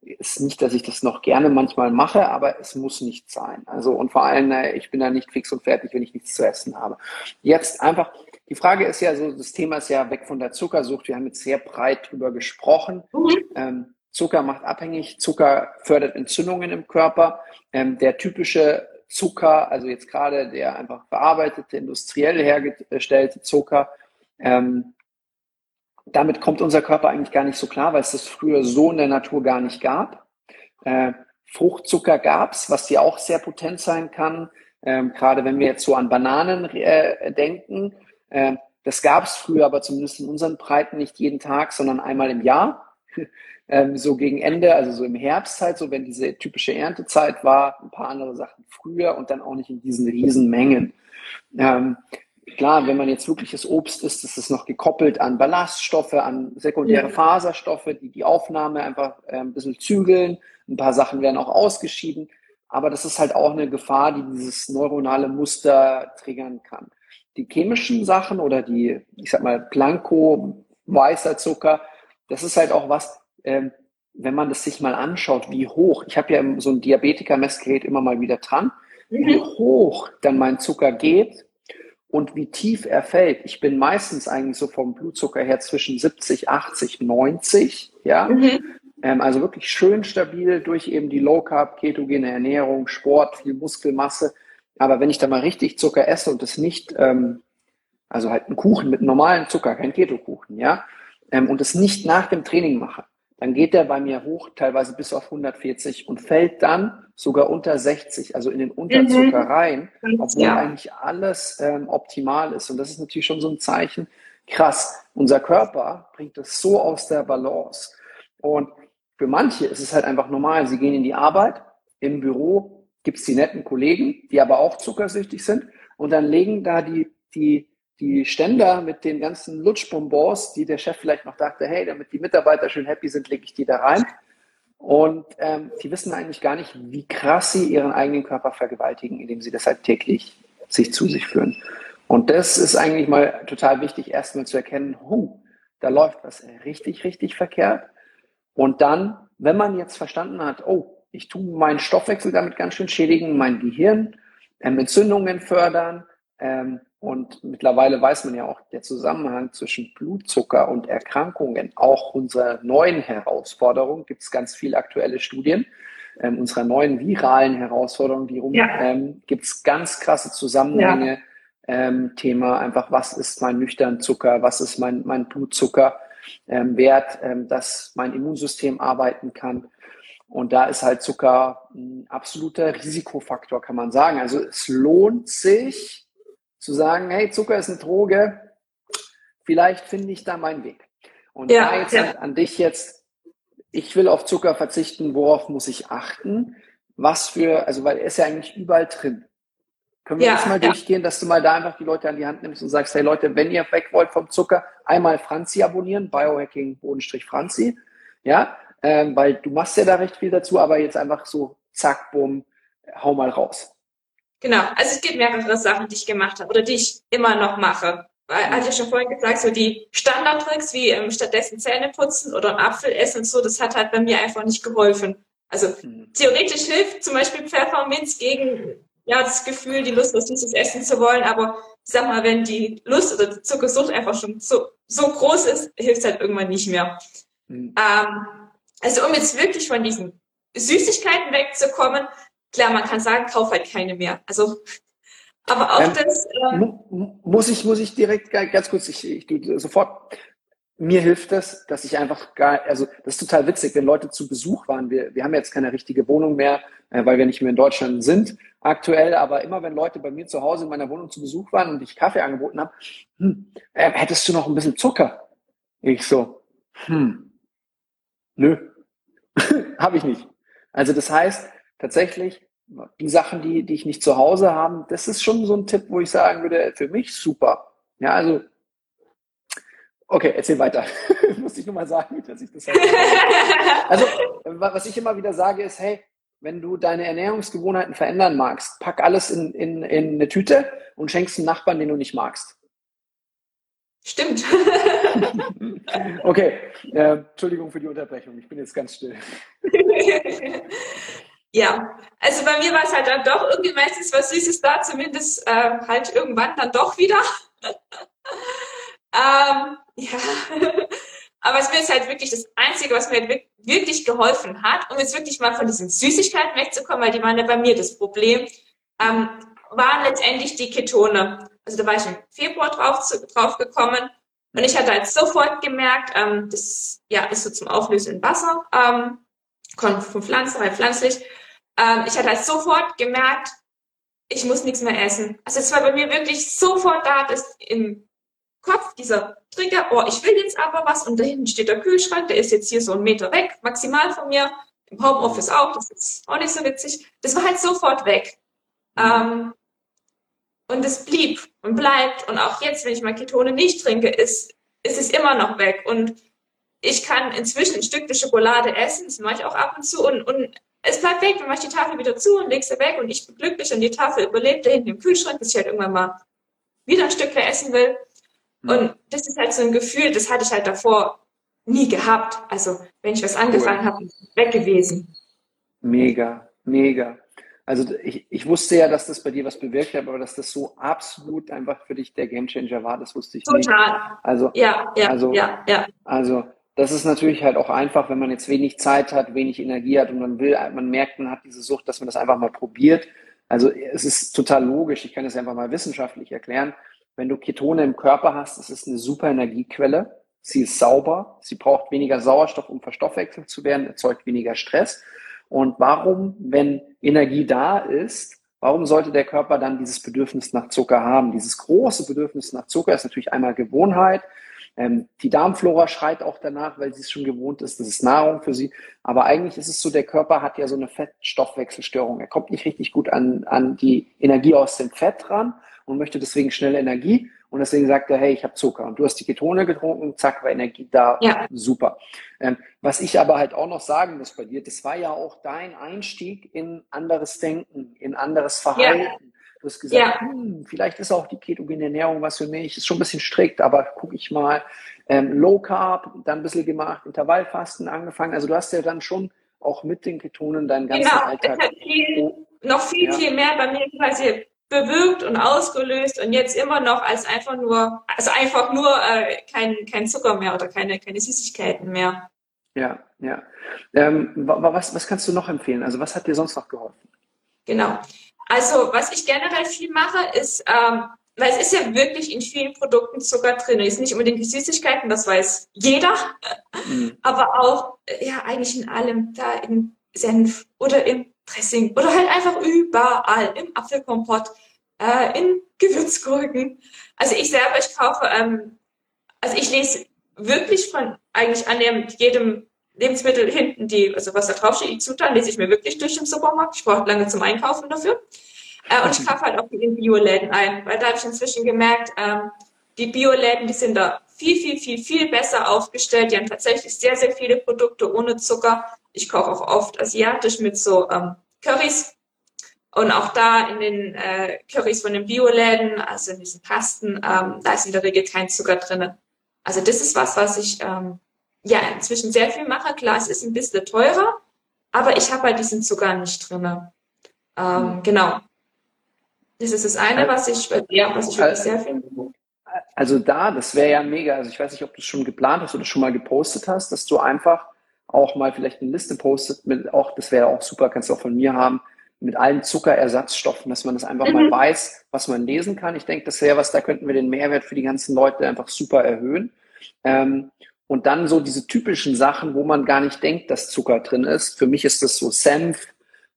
ist nicht, dass ich das noch gerne manchmal mache, aber es muss nicht sein. Also und vor allem, ich bin da nicht fix und fertig, wenn ich nichts zu essen habe. Jetzt einfach, die Frage ist ja so, das Thema ist ja weg von der Zuckersucht. Wir haben jetzt sehr breit drüber gesprochen. Zucker macht abhängig, Zucker fördert Entzündungen im Körper. Der typische Zucker, also jetzt gerade der einfach verarbeitete, industriell hergestellte Zucker, damit kommt unser Körper eigentlich gar nicht so klar, weil es das früher so in der Natur gar nicht gab. Fruchtzucker gab es, was ja auch sehr potent sein kann, gerade wenn wir jetzt so an Bananen denken. Das gab es früher aber zumindest in unseren Breiten nicht jeden Tag, sondern einmal im Jahr. So gegen Ende, also so im Herbst halt, so wenn diese typische Erntezeit war, ein paar andere Sachen früher und dann auch nicht in diesen riesen Mengen. Klar, wenn man jetzt wirkliches Obst isst, ist es noch gekoppelt an Ballaststoffe, an sekundäre Faserstoffe, die die Aufnahme einfach ein bisschen zügeln. Ein paar Sachen werden auch ausgeschieden, aber das ist halt auch eine Gefahr, die dieses neuronale Muster triggern kann. Die chemischen Sachen oder die, ich sag mal, blanko, weißer Zucker, das ist halt auch was, wenn man das sich mal anschaut, wie hoch, ich habe ja so ein Diabetiker-Messgerät immer mal wieder dran, wie hoch dann mein Zucker geht und wie tief er fällt. Ich bin meistens eigentlich so vom Blutzucker her zwischen 70, 80, 90, also wirklich schön stabil durch eben die Low-Carb, ketogene Ernährung, Sport, viel Muskelmasse. Aber wenn ich da mal richtig Zucker esse und das nicht, also halt einen Kuchen mit normalem Zucker, kein Keto-Kuchen, und das nicht nach dem Training mache, dann geht der bei mir hoch, teilweise bis auf 140 und fällt dann sogar unter 60, also in den Unterzucker rein, obwohl eigentlich alles optimal ist. Und das ist natürlich schon so ein Zeichen, krass, unser Körper bringt das so aus der Balance. Und für manche ist es halt einfach normal, sie gehen in die Arbeit, im Büro gibt es die netten Kollegen, die aber auch zuckersüchtig sind und dann legen da die die Ständer mit den ganzen Lutschbonbons, die der Chef vielleicht noch dachte, hey, damit die Mitarbeiter schön happy sind, lege ich die da rein. Und die wissen eigentlich gar nicht, wie krass sie ihren eigenen Körper vergewaltigen, indem sie das halt täglich sich zu sich führen. Und das ist eigentlich mal total wichtig, erstmal zu erkennen, da läuft was richtig, richtig verkehrt. Und dann, wenn man jetzt verstanden hat, ich tue meinen Stoffwechsel damit ganz schön schädigen, mein Gehirn, Entzündungen fördern. Und mittlerweile weiß man ja auch, der Zusammenhang zwischen Blutzucker und Erkrankungen, auch unserer neuen Herausforderung, gibt es ganz viele aktuelle Studien, unserer neuen viralen Herausforderung, die gibt es ganz krasse Zusammenhänge, Thema einfach, was ist mein nüchtern Zucker, was ist mein Blutzucker Wert, dass mein Immunsystem arbeiten kann. Und da ist halt Zucker ein absoluter Risikofaktor, kann man sagen. Also es lohnt sich zu sagen, hey, Zucker ist eine Droge, vielleicht finde ich da meinen Weg. Und da jetzt an dich jetzt, ich will auf Zucker verzichten, worauf muss ich achten? Weil er ist ja eigentlich überall drin. Können wir jetzt mal durchgehen, dass du mal da einfach die Leute an die Hand nimmst und sagst, hey Leute, wenn ihr weg wollt vom Zucker, einmal Franzi abonnieren, Biohacking-Franzi, weil du machst ja da recht viel dazu, aber jetzt einfach so, zack, bumm, hau mal raus. Genau, also es gibt mehrere Sachen, die ich gemacht habe oder die ich immer noch mache. Weil, hatte ich schon vorhin gesagt, so die Standardtricks wie stattdessen Zähne putzen oder einen Apfel essen und so, das hat halt bei mir einfach nicht geholfen. Also theoretisch hilft zum Beispiel Pfefferminz gegen das Gefühl, die Lust, was Süßes essen zu wollen, aber ich sag mal, wenn die Lust oder die Zuckersucht einfach schon so groß ist, hilft es halt irgendwann nicht mehr. Also um jetzt wirklich von diesen Süßigkeiten wegzukommen, klar, man kann sagen, kauf halt keine mehr. Also, aber auch das... Muss ich direkt ganz kurz, ich sofort... Mir hilft das, dass ich einfach das ist total witzig, wenn Leute zu Besuch waren. Wir haben jetzt keine richtige Wohnung mehr, weil wir nicht mehr in Deutschland sind aktuell. Aber immer, wenn Leute bei mir zu Hause in meiner Wohnung zu Besuch waren und ich Kaffee angeboten habe, hättest du noch ein bisschen Zucker? Ich so, nö, habe ich nicht. Also das heißt tatsächlich, die Sachen, die ich nicht zu Hause habe, das ist schon so ein Tipp, wo ich sagen würde, für mich super. Ja, also okay, erzähl weiter. Muss ich nur mal sagen, dass ich das habe. Also, was ich immer wieder sage ist, hey, wenn du deine Ernährungsgewohnheiten verändern magst, pack alles in eine Tüte und schenkst einen Nachbarn, den du nicht magst. Stimmt. Okay, Entschuldigung für die Unterbrechung, ich bin jetzt ganz still. Ja, also bei mir war es halt dann doch irgendwie meistens was Süßes da, zumindest halt irgendwann dann doch wieder. Aber es mir ist halt wirklich das Einzige, was mir halt wirklich geholfen hat, um jetzt wirklich mal von diesen Süßigkeiten wegzukommen, weil die waren ja bei mir das Problem, waren letztendlich die Ketone. Also da war ich im Februar drauf gekommen und ich hatte halt sofort gemerkt, das ist so zum Auflösen in Wasser, kommt von Pflanzen, halt pflanzlich. Ich hatte halt sofort gemerkt, ich muss nichts mehr essen. Also es war bei mir wirklich sofort da, dass im Kopf, dieser Trigger, ich will jetzt aber was und da hinten steht der Kühlschrank, der ist jetzt hier so 1 Meter weg, maximal von mir, im Homeoffice auch, das ist auch nicht so witzig, das war halt sofort weg. Und es blieb und bleibt und auch jetzt, wenn ich mal Ketone nicht trinke, ist es immer noch weg und ich kann inzwischen ein Stück der Schokolade essen, das mache ich auch ab und zu und es bleibt weg, dann mache ich die Tafel wieder zu und lege sie weg und ich bin glücklich und die Tafel überlebt da hinten im Kühlschrank, bis ich halt irgendwann mal wieder ein Stück mehr essen will. Und das ist halt so ein Gefühl, das hatte ich halt davor nie gehabt. Also wenn ich was angefangen habe, ist es weg gewesen. Mega, mega. Also ich wusste ja, dass das bei dir was bewirkt hat, aber dass das so absolut einfach für dich der Gamechanger war, das wusste ich nicht. Total. Also, ja. Also das ist natürlich halt auch einfach, wenn man jetzt wenig Zeit hat, wenig Energie hat und man merkt, man hat diese Sucht, dass man das einfach mal probiert. Also es ist total logisch, ich kann das einfach mal wissenschaftlich erklären. Wenn du Ketone im Körper hast, das ist eine super Energiequelle. Sie ist sauber, sie braucht weniger Sauerstoff, um verstoffwechselt zu werden, erzeugt weniger Stress. Und warum, wenn Energie da ist, warum sollte der Körper dann dieses Bedürfnis nach Zucker haben? Dieses große Bedürfnis nach Zucker ist natürlich einmal Gewohnheit. Die Darmflora schreit auch danach, weil sie es schon gewohnt ist. Das ist Nahrung für sie. Aber eigentlich ist es so, der Körper hat ja so eine Fettstoffwechselstörung. Er kommt nicht richtig gut an die Energie aus dem Fett ran und möchte deswegen schnell Energie. Und deswegen sagt er, hey, ich habe Zucker. Und du hast die Ketone getrunken, zack, war Energie da, ja. Super. Was ich aber halt auch noch sagen muss bei dir, das war ja auch dein Einstieg in anderes Denken, in anderes Verhalten. Ja. Du hast gesagt, ja. Vielleicht ist auch die ketogene Ernährung was für mich, ist schon ein bisschen strikt, aber gucke ich mal. Low Carb, dann ein bisschen gemacht, Intervallfasten angefangen. Also du hast ja dann schon auch mit den Ketonen deinen ganzen Alltag. Genau, viel mehr bei mir quasi bewirkt und ausgelöst und jetzt immer noch als einfach nur kein Zucker mehr oder keine Süßigkeiten mehr. Ja, ja. Was kannst du noch empfehlen? Also was hat dir sonst noch geholfen? Genau. Also was ich generell viel mache, ist, weil es ist ja wirklich in vielen Produkten Zucker drin. Es ist nicht unbedingt die Süßigkeiten, das weiß jeder, aber auch eigentlich in allem, da in Senf oder im Dressing oder halt einfach überall, im Apfelkompott, in Gewürzgurken. Also ich selber, ich kaufe, ich lese wirklich von eigentlich annähernd jedem Lebensmittel hinten, was da draufsteht, die Zutaten, lese ich mir wirklich durch im Supermarkt. Ich brauche lange zum Einkaufen dafür. Und ich kaufe halt auch in Bioläden ein, weil da habe ich inzwischen gemerkt, die Bioläden, die sind da viel besser aufgestellt. Die haben tatsächlich sehr, sehr viele Produkte ohne Zucker. Ich koche auch oft asiatisch mit so Currys. Und auch da in den Currys von den Bioläden, also in diesen Pasten, da ist in der Regel kein Zucker drin. Also das ist was ich inzwischen sehr viel mache. Klar, es ist ein bisschen teurer, aber ich habe halt diesen Zucker nicht drin. Genau. Das ist das eine, was ich wirklich sehr viel mache. Also das wäre ja mega. Also ich weiß nicht, ob du es schon geplant hast oder schon mal gepostet hast, dass du einfach auch mal vielleicht eine Liste postet, das wäre auch super, kannst du auch von mir haben, mit allen Zuckerersatzstoffen, dass man das einfach mal weiß, was man lesen kann. Ich denke, das wäre was, da könnten wir den Mehrwert für die ganzen Leute einfach super erhöhen. Und dann so diese typischen Sachen, wo man gar nicht denkt, dass Zucker drin ist. Für mich ist das so Senf,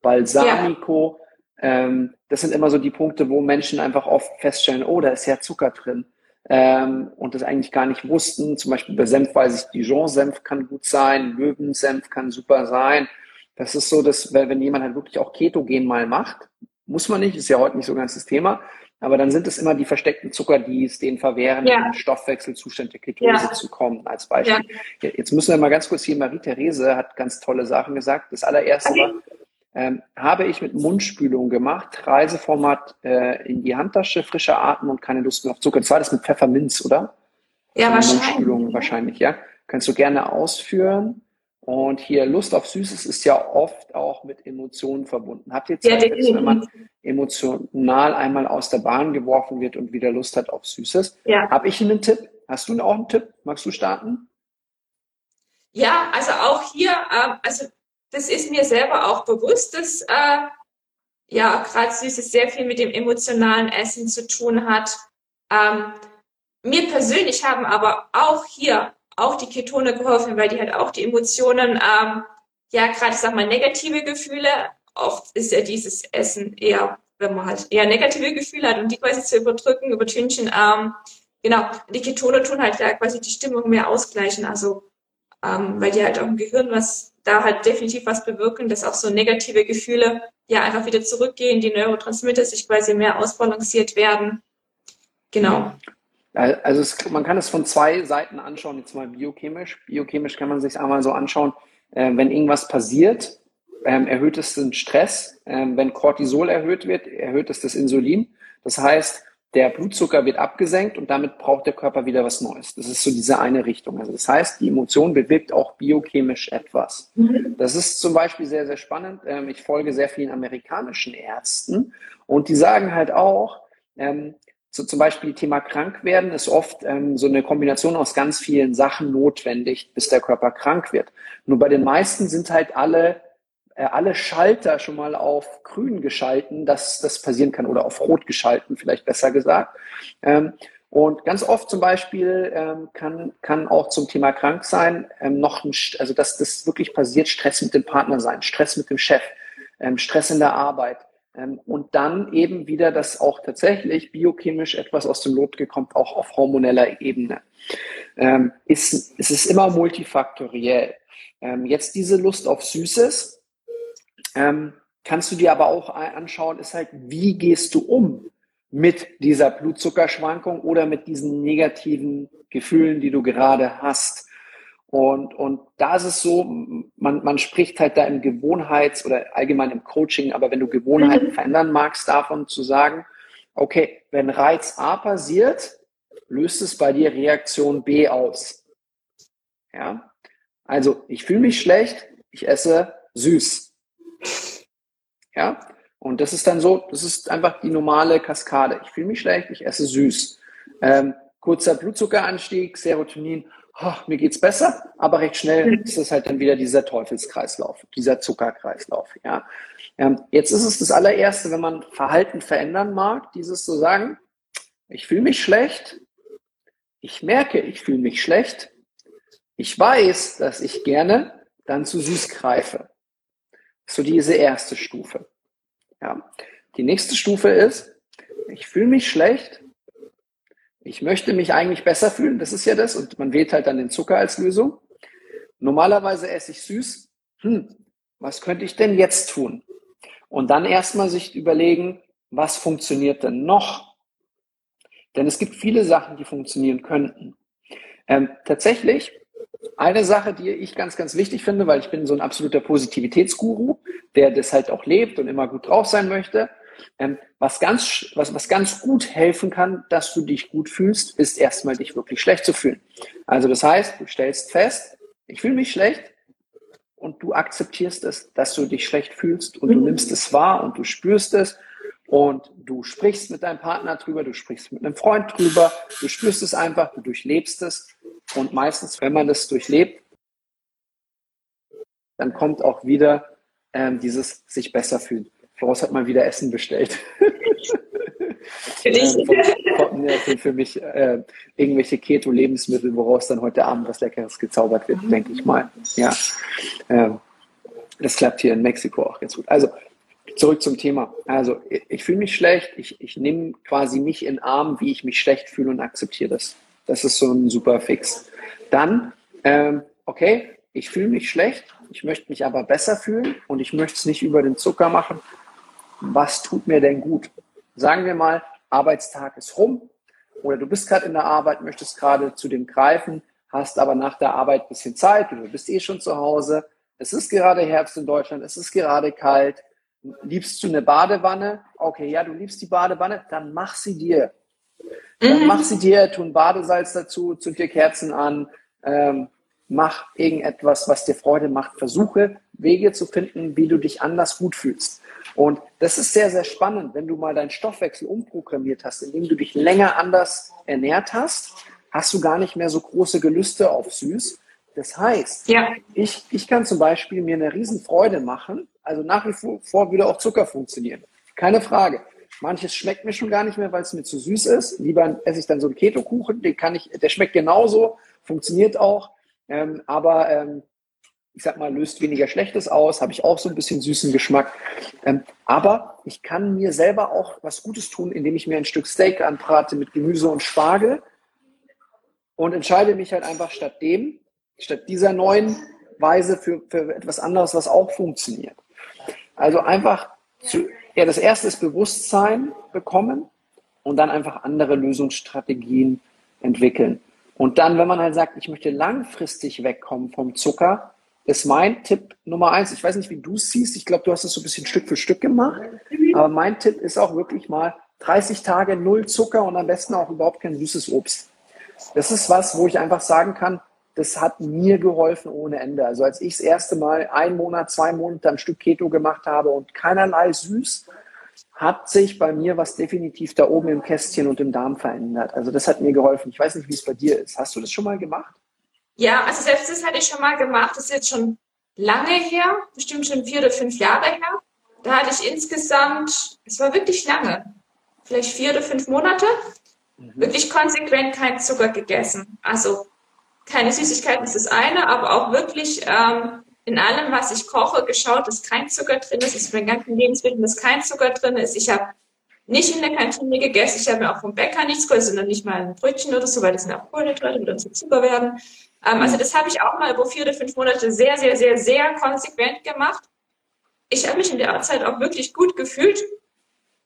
Balsamico. Das sind immer so die Punkte, wo Menschen einfach oft feststellen, oh, da ist ja Zucker drin. Und das eigentlich gar nicht wussten. Zum Beispiel bei Senf weiß ich, Dijon-Senf kann gut sein, Löwensenf kann super sein. Das ist so, dass wenn jemand halt wirklich auch Ketogen mal macht, muss man nicht, ist ja heute nicht so ganz das Thema, aber dann sind es immer die versteckten Zucker, die es denen verwehren, in den Stoffwechselzustand der Ketose zu kommen, als Beispiel. Ja. Jetzt müssen wir mal ganz kurz hier, Marie-Therese hat ganz tolle Sachen gesagt. Das allererste war, habe ich mit Mundspülung gemacht, Reiseformat in die Handtasche, frischer Atem und keine Lust mehr auf Zucker. Das war das mit Pfefferminz, oder? Ja, wahrscheinlich. Mundspülung wahrscheinlich, ja. Kannst du gerne ausführen. Und hier Lust auf Süßes ist ja oft auch mit Emotionen verbunden. Habt ihr Zeit, wenn man emotional einmal aus der Bahn geworfen wird und wieder Lust hat auf Süßes? Ja. Habe ich einen Tipp? Hast du auch einen Tipp? Magst du starten? Ja, also auch hier, das ist mir selber auch bewusst, dass gerade Süßes sehr viel mit dem emotionalen Essen zu tun hat. Mir persönlich haben aber auch hier auch die Ketone geholfen, weil die halt auch die Emotionen, gerade ich sag mal negative Gefühle, oft ist ja dieses Essen eher, wenn man halt eher negative Gefühle hat, um die quasi zu übertünchen. Genau, die Ketone tun halt ja quasi die Stimmung mehr ausgleichen, also weil die halt auch im Gehirn definitiv was bewirken, dass auch so negative Gefühle einfach wieder zurückgehen, die Neurotransmitter sich quasi mehr ausbalanciert werden. Genau. Also man kann es von zwei Seiten anschauen, jetzt mal biochemisch. Biochemisch kann man sich einmal so anschauen, wenn irgendwas passiert, erhöht es den Stress, wenn Cortisol erhöht wird, erhöht es das Insulin. Das heißt, der Blutzucker wird abgesenkt und damit braucht der Körper wieder was Neues. Das ist so diese eine Richtung. Also das heißt, die Emotion bewirkt auch biochemisch etwas. Das ist zum Beispiel sehr, sehr spannend. Ich folge sehr vielen amerikanischen Ärzten und die sagen halt auch, so zum Beispiel Thema Krankwerden ist oft so eine Kombination aus ganz vielen Sachen notwendig, bis der Körper krank wird. Nur bei den meisten sind halt alle Schalter schon mal auf grün geschalten, dass das passieren kann, oder auf rot geschalten, vielleicht besser gesagt. Und ganz oft zum Beispiel kann auch zum Thema krank sein, dass das wirklich passiert, Stress mit dem Partner sein, Stress mit dem Chef, Stress in der Arbeit. Und dann eben wieder, dass auch tatsächlich biochemisch etwas aus dem Lot kommt, auch auf hormoneller Ebene. Es ist immer multifaktoriell. Jetzt diese Lust auf Süßes, kannst du dir aber auch anschauen, ist halt, wie gehst du um mit dieser Blutzuckerschwankung oder mit diesen negativen Gefühlen, die du gerade hast. Und da ist es so, man spricht halt da im Gewohnheits- oder allgemein im Coaching, aber wenn du Gewohnheiten verändern magst, davon zu sagen, okay, wenn Reiz A passiert, löst es bei dir Reaktion B aus. Ja? Also ich fühle mich schlecht, ich esse süß. Ja? Und das ist dann so, das ist einfach die normale Kaskade. Ich fühle mich schlecht, ich esse süß. Kurzer Blutzuckeranstieg, Serotonin, mir geht's besser, aber recht schnell ist es halt dann wieder dieser Teufelskreislauf, dieser Zuckerkreislauf. Ja. Jetzt ist es das allererste, wenn man Verhalten verändern mag, dieses zu sagen, ich fühle mich schlecht, ich merke, ich fühle mich schlecht, ich weiß, dass ich gerne dann zu süß greife. So diese erste Stufe. Ja. Die nächste Stufe ist, ich fühle mich schlecht, ich möchte mich eigentlich besser fühlen, das ist ja das, und man wählt halt dann den Zucker als Lösung. Normalerweise esse ich süß, was könnte ich denn jetzt tun? Und dann erstmal sich überlegen, was funktioniert denn noch? Denn es gibt viele Sachen, die funktionieren könnten. Tatsächlich, eine Sache, die ich ganz, ganz wichtig finde, weil ich bin so ein absoluter Positivitätsguru, der das halt auch lebt und immer gut drauf sein möchte. Was ganz gut helfen kann, dass du dich gut fühlst, ist erstmal dich wirklich schlecht zu fühlen. Also das heißt, du stellst fest, ich fühle mich schlecht und du akzeptierst es, dass du dich schlecht fühlst und du nimmst es wahr und du spürst es und du sprichst mit deinem Partner drüber, du sprichst mit einem Freund drüber, du spürst es einfach, du durchlebst es und meistens, wenn man das durchlebt, dann kommt auch wieder dieses sich besser fühlen. Florence hat mal wieder Essen bestellt. Für dich? Für mich irgendwelche Keto-Lebensmittel, woraus dann heute Abend was Leckeres gezaubert wird, denke ich mal. Ja. Das klappt hier in Mexiko auch ganz gut. Also, zurück zum Thema. Also, ich fühle mich schlecht. Ich nehme quasi mich in den Arm, wie ich mich schlecht fühle und akzeptiere das. Das ist so ein super Fix. Dann, okay, ich fühle mich schlecht, ich möchte mich aber besser fühlen und ich möchte es nicht über den Zucker machen. Was tut mir denn gut? Sagen wir mal, Arbeitstag ist rum oder du bist gerade in der Arbeit, möchtest gerade zu dem greifen, hast aber nach der Arbeit ein bisschen Zeit, du bist eh schon zu Hause, es ist gerade Herbst in Deutschland, es ist gerade kalt, liebst du eine Badewanne? Okay, ja, du liebst die Badewanne, dann mach sie dir. Dann mach sie dir, tu ein Badesalz dazu, zünd dir Kerzen an, mach irgendetwas, was dir Freude macht. Versuche, Wege zu finden, wie du dich anders gut fühlst. Und das ist sehr, sehr spannend, wenn du mal deinen Stoffwechsel umprogrammiert hast, indem du dich länger anders ernährt hast, hast du gar nicht mehr so große Gelüste auf süß. Das heißt, ich kann zum Beispiel mir eine Riesenfreude machen, also nach wie vor würde auch Zucker funktionieren. Keine Frage. Manches schmeckt mir schon gar nicht mehr, weil es mir zu süß ist. Lieber esse ich dann so einen Keto-Kuchen, der schmeckt genauso, funktioniert auch. Ich sag mal, löst weniger Schlechtes aus, habe ich auch so ein bisschen süßen Geschmack. Aber ich kann mir selber auch was Gutes tun, indem ich mir ein Stück Steak anbrate mit Gemüse und Spargel und entscheide mich halt einfach statt dieser neuen Weise für etwas anderes, was auch funktioniert. Also einfach, das erste ist Bewusstsein bekommen und dann einfach andere Lösungsstrategien entwickeln. Und dann, wenn man halt sagt, ich möchte langfristig wegkommen vom Zucker, ist mein Tipp Nummer 1. Ich weiß nicht, wie du es siehst. Ich glaube, du hast es so ein bisschen Stück für Stück gemacht. Aber mein Tipp ist auch wirklich mal 30 Tage 0 Zucker und am besten auch überhaupt kein süßes Obst. Das ist was, wo ich einfach sagen kann, das hat mir geholfen ohne Ende. Also als ich das erste Mal 1 Monat, 2 Monate ein Stück Keto gemacht habe und keinerlei süß, hat sich bei mir was definitiv da oben im Kästchen und im Darm verändert. Also das hat mir geholfen. Ich weiß nicht, wie es bei dir ist. Hast du das schon mal gemacht? Ja, also selbst das hatte ich schon mal gemacht. Das ist jetzt schon lange her, bestimmt schon 4 oder 5 Jahre her. Da hatte ich insgesamt, es war wirklich lange, vielleicht 4 oder 5 Monate, wirklich konsequent keinen Zucker gegessen. Also keine Süßigkeiten ist das eine, aber auch wirklich in allem, was ich koche, geschaut, dass kein Zucker drin ist. Ist in meinen ganzen Lebensmitteln, dass kein Zucker drin ist. Ich habe nicht in der Kantine gegessen. Ich habe mir auch vom Bäcker nichts geholt, sondern nicht mal ein Brötchen oder so, weil das sind auch Kohlenhydrate, die dann zu Zucker werden. Also das habe ich auch mal über 4 oder 5 Monate sehr, sehr, sehr, sehr konsequent gemacht. Ich habe mich in der Zeit auch wirklich gut gefühlt.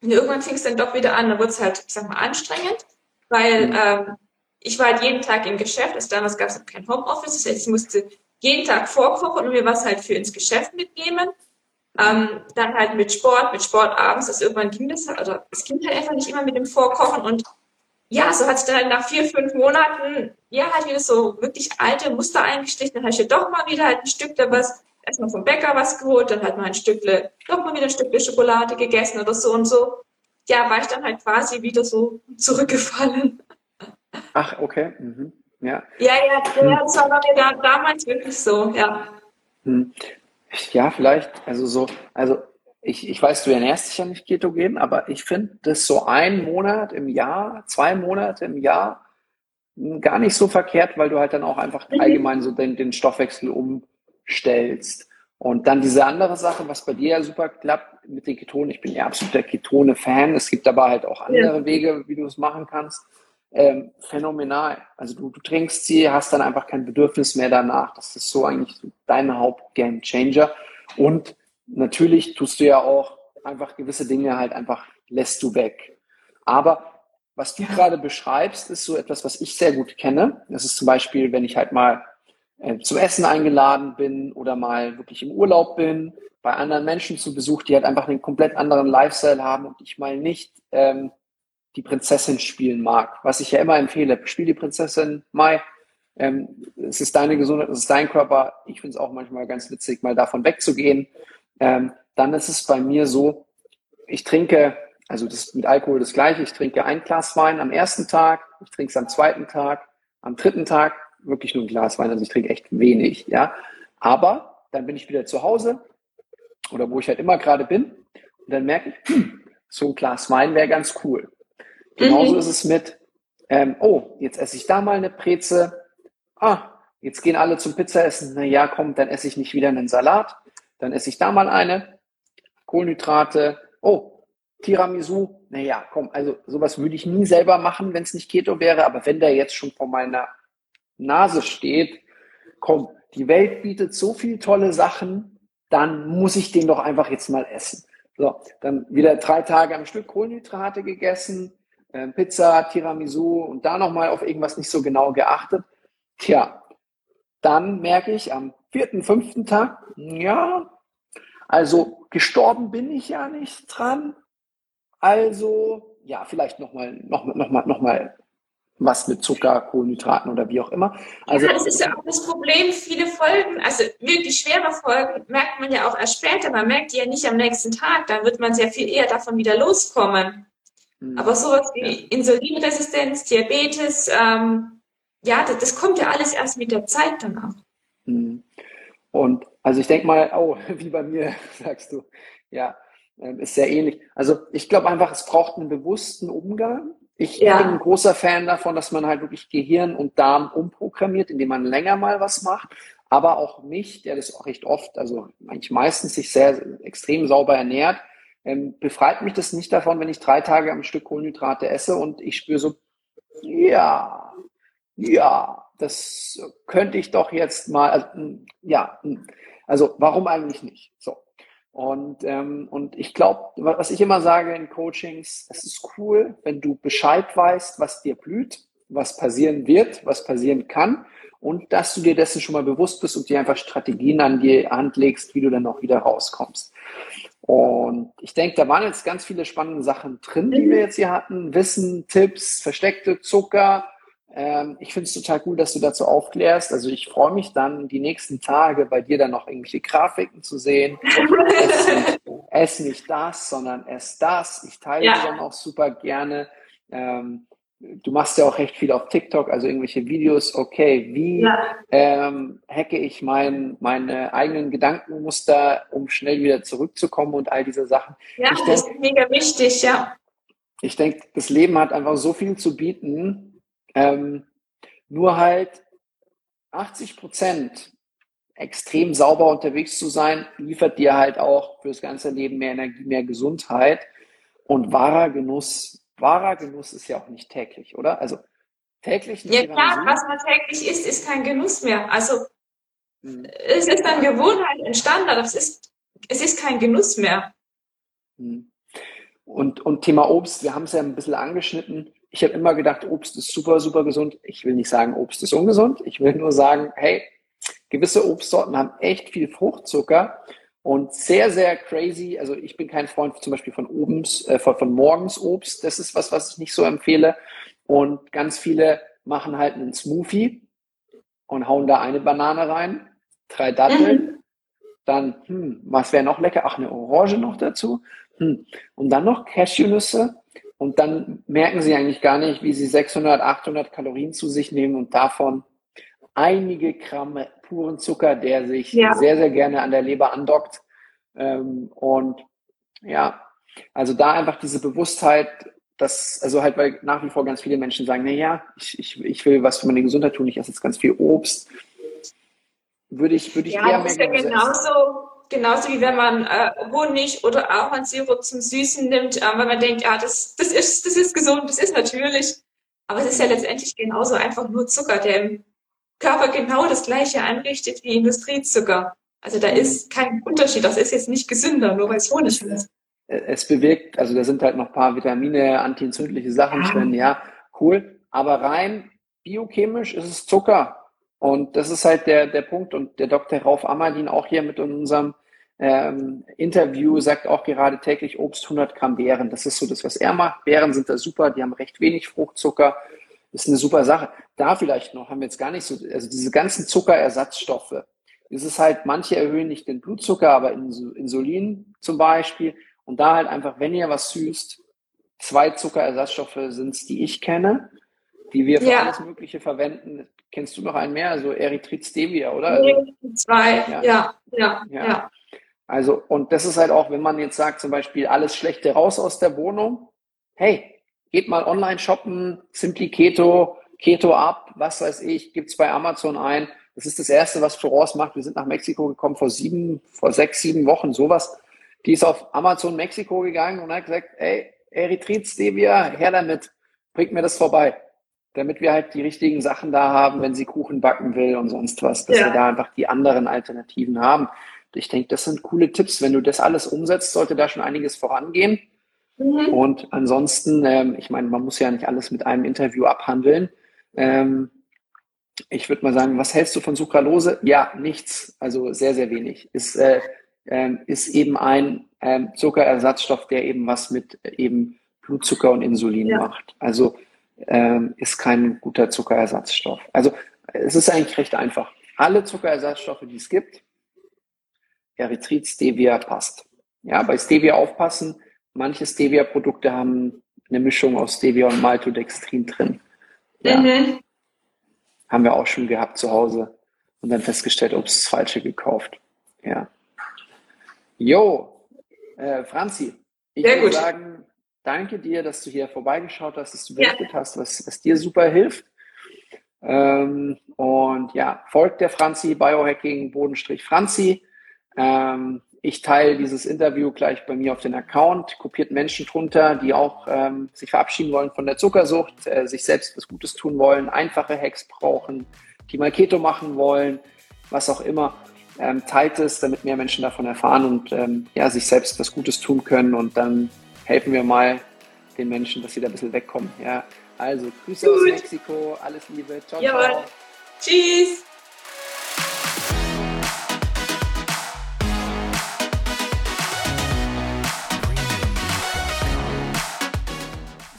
Und irgendwann fing es dann doch wieder an, dann wurde es halt, ich sag mal, anstrengend, weil ich war halt jeden Tag im Geschäft, also damals gab es kein Homeoffice, ich musste jeden Tag vorkochen und mir was halt für ins Geschäft mitnehmen. Dann halt mit Sport abends, also irgendwann ging das halt, also es ging halt einfach nicht immer mit dem Vorkochen und ja, so hat sich dann halt nach 4, 5 Monaten, ja, halt wieder so wirklich alte Muster eingeschlichen, dann habe ich ja doch mal wieder halt ein Stück da was, erstmal vom Bäcker was geholt, dann halt mal ein Stückle Schokolade gegessen oder so und so. Ja, war ich dann halt quasi wieder so zurückgefallen. Ach, okay. Mhm. Ja. Ja, das war bei mir damals wirklich so, ja. Hm. Ja, vielleicht, ich weiß, du ernährst dich ja nicht ketogen, aber ich finde das so 1 Monat im Jahr, 2 Monate im Jahr gar nicht so verkehrt, weil du halt dann auch einfach allgemein so den Stoffwechsel umstellst. Und dann diese andere Sache, was bei dir ja super klappt mit den Ketonen. Ich bin ja absoluter Ketone-Fan. Es gibt aber halt auch andere Wege, wie du es machen kannst. Phänomenal. Also du trinkst sie, hast dann einfach kein Bedürfnis mehr danach. Das ist so eigentlich dein Haupt-Game-Changer. Und natürlich tust du ja auch einfach gewisse Dinge halt einfach lässt du weg. Aber was du gerade beschreibst, ist so etwas, was ich sehr gut kenne. Das ist zum Beispiel, wenn ich halt mal zum Essen eingeladen bin oder mal wirklich im Urlaub bin, bei anderen Menschen zu Besuch, die halt einfach einen komplett anderen Lifestyle haben und ich mal nicht die Prinzessin spielen mag, was ich ja immer empfehle. Spiel die Prinzessin, Mai, es ist deine Gesundheit, es ist dein Körper. Ich finde es auch manchmal ganz witzig, mal davon wegzugehen. Dann ist es bei mir so, ich trinke, also das ist mit Alkohol das Gleiche, ich trinke ein Glas Wein am ersten Tag, ich trinke es am zweiten Tag, am dritten Tag, wirklich nur ein Glas Wein, also ich trinke echt wenig, ja. Aber dann bin ich wieder zu Hause oder wo ich halt immer gerade bin und dann merke ich, so ein Glas Wein wäre ganz cool. Genauso ist es mit, jetzt esse ich da mal eine Breze, jetzt gehen alle zum Pizzaessen, naja, komm, dann esse ich nicht wieder einen Salat, dann esse ich da mal eine, Kohlenhydrate, Tiramisu, naja, komm, also sowas würde ich nie selber machen, wenn es nicht Keto wäre, aber wenn der jetzt schon vor meiner Nase steht, komm, die Welt bietet so viele tolle Sachen, dann muss ich den doch einfach jetzt mal essen. So, dann wieder 3 Tage am Stück Kohlenhydrate gegessen, Pizza, Tiramisu und da nochmal auf irgendwas nicht so genau geachtet. Tja, dann merke ich am 4., 5. Tag, ja, also gestorben bin ich ja nicht dran, also ja, vielleicht nochmal was mit Zucker, Kohlenhydraten oder wie auch immer. Also ja, das ist ja auch das Problem. Viele Folgen, also wirklich schwere Folgen, merkt man ja auch erst später. Man merkt die ja nicht am nächsten Tag. Dann wird man sehr viel eher davon wieder loskommen. Mhm. Aber sowas wie Insulinresistenz, Diabetes, das kommt ja alles erst mit der Zeit dann auch. Mhm. Und also ich denke mal, wie bei mir, sagst du, ja, ist sehr ähnlich. Also ich glaube einfach, es braucht einen bewussten Umgang. Ich bin ein großer Fan davon, dass man halt wirklich Gehirn und Darm umprogrammiert, indem man länger mal was macht. Aber auch mich, der das auch recht oft, also eigentlich meistens sich sehr extrem sauber ernährt, befreit mich das nicht davon, wenn ich 3 Tage am Stück Kohlenhydrate esse und ich spüre so, das könnte ich doch jetzt mal, also warum eigentlich nicht? So. Und ich glaube, was ich immer sage in Coachings, es ist cool, wenn du Bescheid weißt, was dir blüht, was passieren wird, was passieren kann und dass du dir dessen schon mal bewusst bist und dir einfach Strategien an die Hand legst, wie du dann auch wieder rauskommst. Und ich denke, da waren jetzt ganz viele spannende Sachen drin, die wir jetzt hier hatten. Wissen, Tipps, versteckte Zucker. Ich finde es total cool, dass du dazu aufklärst. Also ich freue mich dann, die nächsten Tage bei dir dann noch irgendwelche Grafiken zu sehen. Ess nicht das, sondern ess das. Ich teile dann auch super gerne. Du machst ja auch recht viel auf TikTok, also irgendwelche Videos. Okay, wie hacke ich meine eigenen Gedankenmuster, um schnell wieder zurückzukommen und all diese Sachen. Ja, das ist mega wichtig, ja. Ich denke, das Leben hat einfach so viel zu bieten. Nur halt 80% extrem sauber unterwegs zu sein, liefert dir halt auch fürs ganze Leben mehr Energie, mehr Gesundheit und wahrer Genuss ist ja auch nicht täglich, oder? Also täglich nicht. Ja klar, was man täglich isst, ist kein Genuss mehr. Also es ist dann Gewohnheit, ein Standard, es ist kein Genuss mehr. Und Thema Obst, wir haben es ja ein bisschen angeschnitten. Ich habe immer gedacht, Obst ist super, super gesund. Ich will nicht sagen, Obst ist ungesund. Ich will nur sagen, hey, gewisse Obstsorten haben echt viel Fruchtzucker und sehr, sehr crazy. Also ich bin kein Freund zum Beispiel von Morgensobst. Das ist was, was ich nicht so empfehle. Und ganz viele machen halt einen Smoothie und hauen da eine Banane rein, 3 Datteln. Dann, was wäre noch lecker? Ach, eine Orange noch dazu. Und dann noch Cashewnüsse. Und dann merken sie eigentlich gar nicht, wie sie 600, 800 Kalorien zu sich nehmen und davon einige Gramm puren Zucker, der sich sehr, sehr gerne an der Leber andockt. Und ja, also da einfach diese Bewusstheit, dass, also halt, weil nach wie vor ganz viele Menschen sagen, naja, ich will was für meine Gesundheit tun, ich esse jetzt ganz viel Obst. Würde ich eher das ist ja genauso wie wenn man Honig oder Ahornsirup zum Süßen nimmt, weil man denkt, das ist gesund, das ist natürlich. Aber es ist ja letztendlich genauso einfach nur Zucker, der im Körper genau das Gleiche anrichtet wie Industriezucker. Also da ist kein Unterschied, das ist jetzt nicht gesünder, nur weil es Honig ist. Es bewirkt, also da sind halt noch ein paar Vitamine, antientzündliche Sachen drin, ja, cool. Aber rein biochemisch ist es Zucker. Und das ist halt der Punkt. Und der Dr. Rauf-Amalin auch hier mit in unserem Interview sagt auch gerade täglich Obst 100 Gramm Beeren. Das ist so das, was er macht. Beeren sind da super, die haben recht wenig Fruchtzucker. Ist eine super Sache. Da vielleicht noch, haben wir jetzt gar nicht so, also diese ganzen Zuckerersatzstoffe. Es ist halt, manche erhöhen nicht den Blutzucker, aber Insulin zum Beispiel. Und da halt einfach, wenn ihr was süßt, 2 Zuckerersatzstoffe sind es, die ich kenne, die wir für alles Mögliche verwenden. Kennst du noch einen mehr? Also Erythrit-Stevia, oder? Nee, 2, ja. Also, und das ist halt auch, wenn man jetzt sagt, zum Beispiel, alles Schlechte raus aus der Wohnung. Hey, geht mal online shoppen, Simpli Keto, Keto ab, was weiß ich, gibt's bei Amazon ein. Das ist das Erste, was Florence macht. Wir sind nach Mexiko gekommen vor 6, 7 Wochen, sowas. Die ist auf Amazon Mexiko gegangen und hat gesagt, ey, Erythrit-Stevia, her damit, bringt mir das vorbei. Damit wir halt die richtigen Sachen da haben, wenn sie Kuchen backen will und sonst was, dass wir da einfach die anderen Alternativen haben. Ich denke, das sind coole Tipps. Wenn du das alles umsetzt, sollte da schon einiges vorangehen. Und ansonsten, ich meine, man muss ja nicht alles mit einem Interview abhandeln. Ich würde mal sagen, was hältst du von Sucralose? Ja, nichts. Also sehr, sehr wenig. Ist eben ein Zuckerersatzstoff, der eben was mit eben Blutzucker und Insulin macht. Also ist kein guter Zuckerersatzstoff. Also es ist eigentlich recht einfach. Alle Zuckerersatzstoffe, die es gibt, Erythrit, Stevia passt. Ja, bei Stevia aufpassen. Manche Stevia-Produkte haben eine Mischung aus Stevia und Maltodextrin drin. Ja. Haben wir auch schon gehabt zu Hause und dann festgestellt, ob es das Falsche gekauft. Ja. Jo, Franzi, ich würde sagen, danke dir, dass du hier vorbeigeschaut hast, dass du berichtet hast, was dir super hilft. Und ja, folgt der Franzi, Biohacking-Franzi. Ich teile dieses Interview gleich bei mir auf den Account, kopiert Menschen drunter, die auch sich verabschieden wollen von der Zuckersucht, sich selbst was Gutes tun wollen, einfache Hacks brauchen, die mal Keto machen wollen, was auch immer. Teilt es, damit mehr Menschen davon erfahren und sich selbst was Gutes tun können und dann helfen wir mal den Menschen, dass sie da ein bisschen wegkommen. Ja, also Grüße aus Mexiko, alles Liebe, ciao, ciao. Tschüss.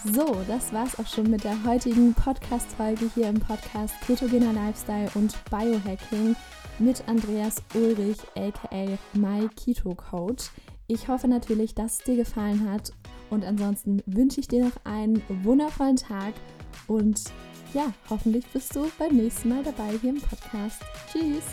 So, das war's auch schon mit der heutigen Podcast-Folge hier im Podcast Ketogener Lifestyle und Biohacking mit Andreas Ulrich, aka My Keto Coach. Ich hoffe natürlich, dass es dir gefallen hat und ansonsten wünsche ich dir noch einen wundervollen Tag und ja, hoffentlich bist du beim nächsten Mal dabei hier im Podcast. Tschüss!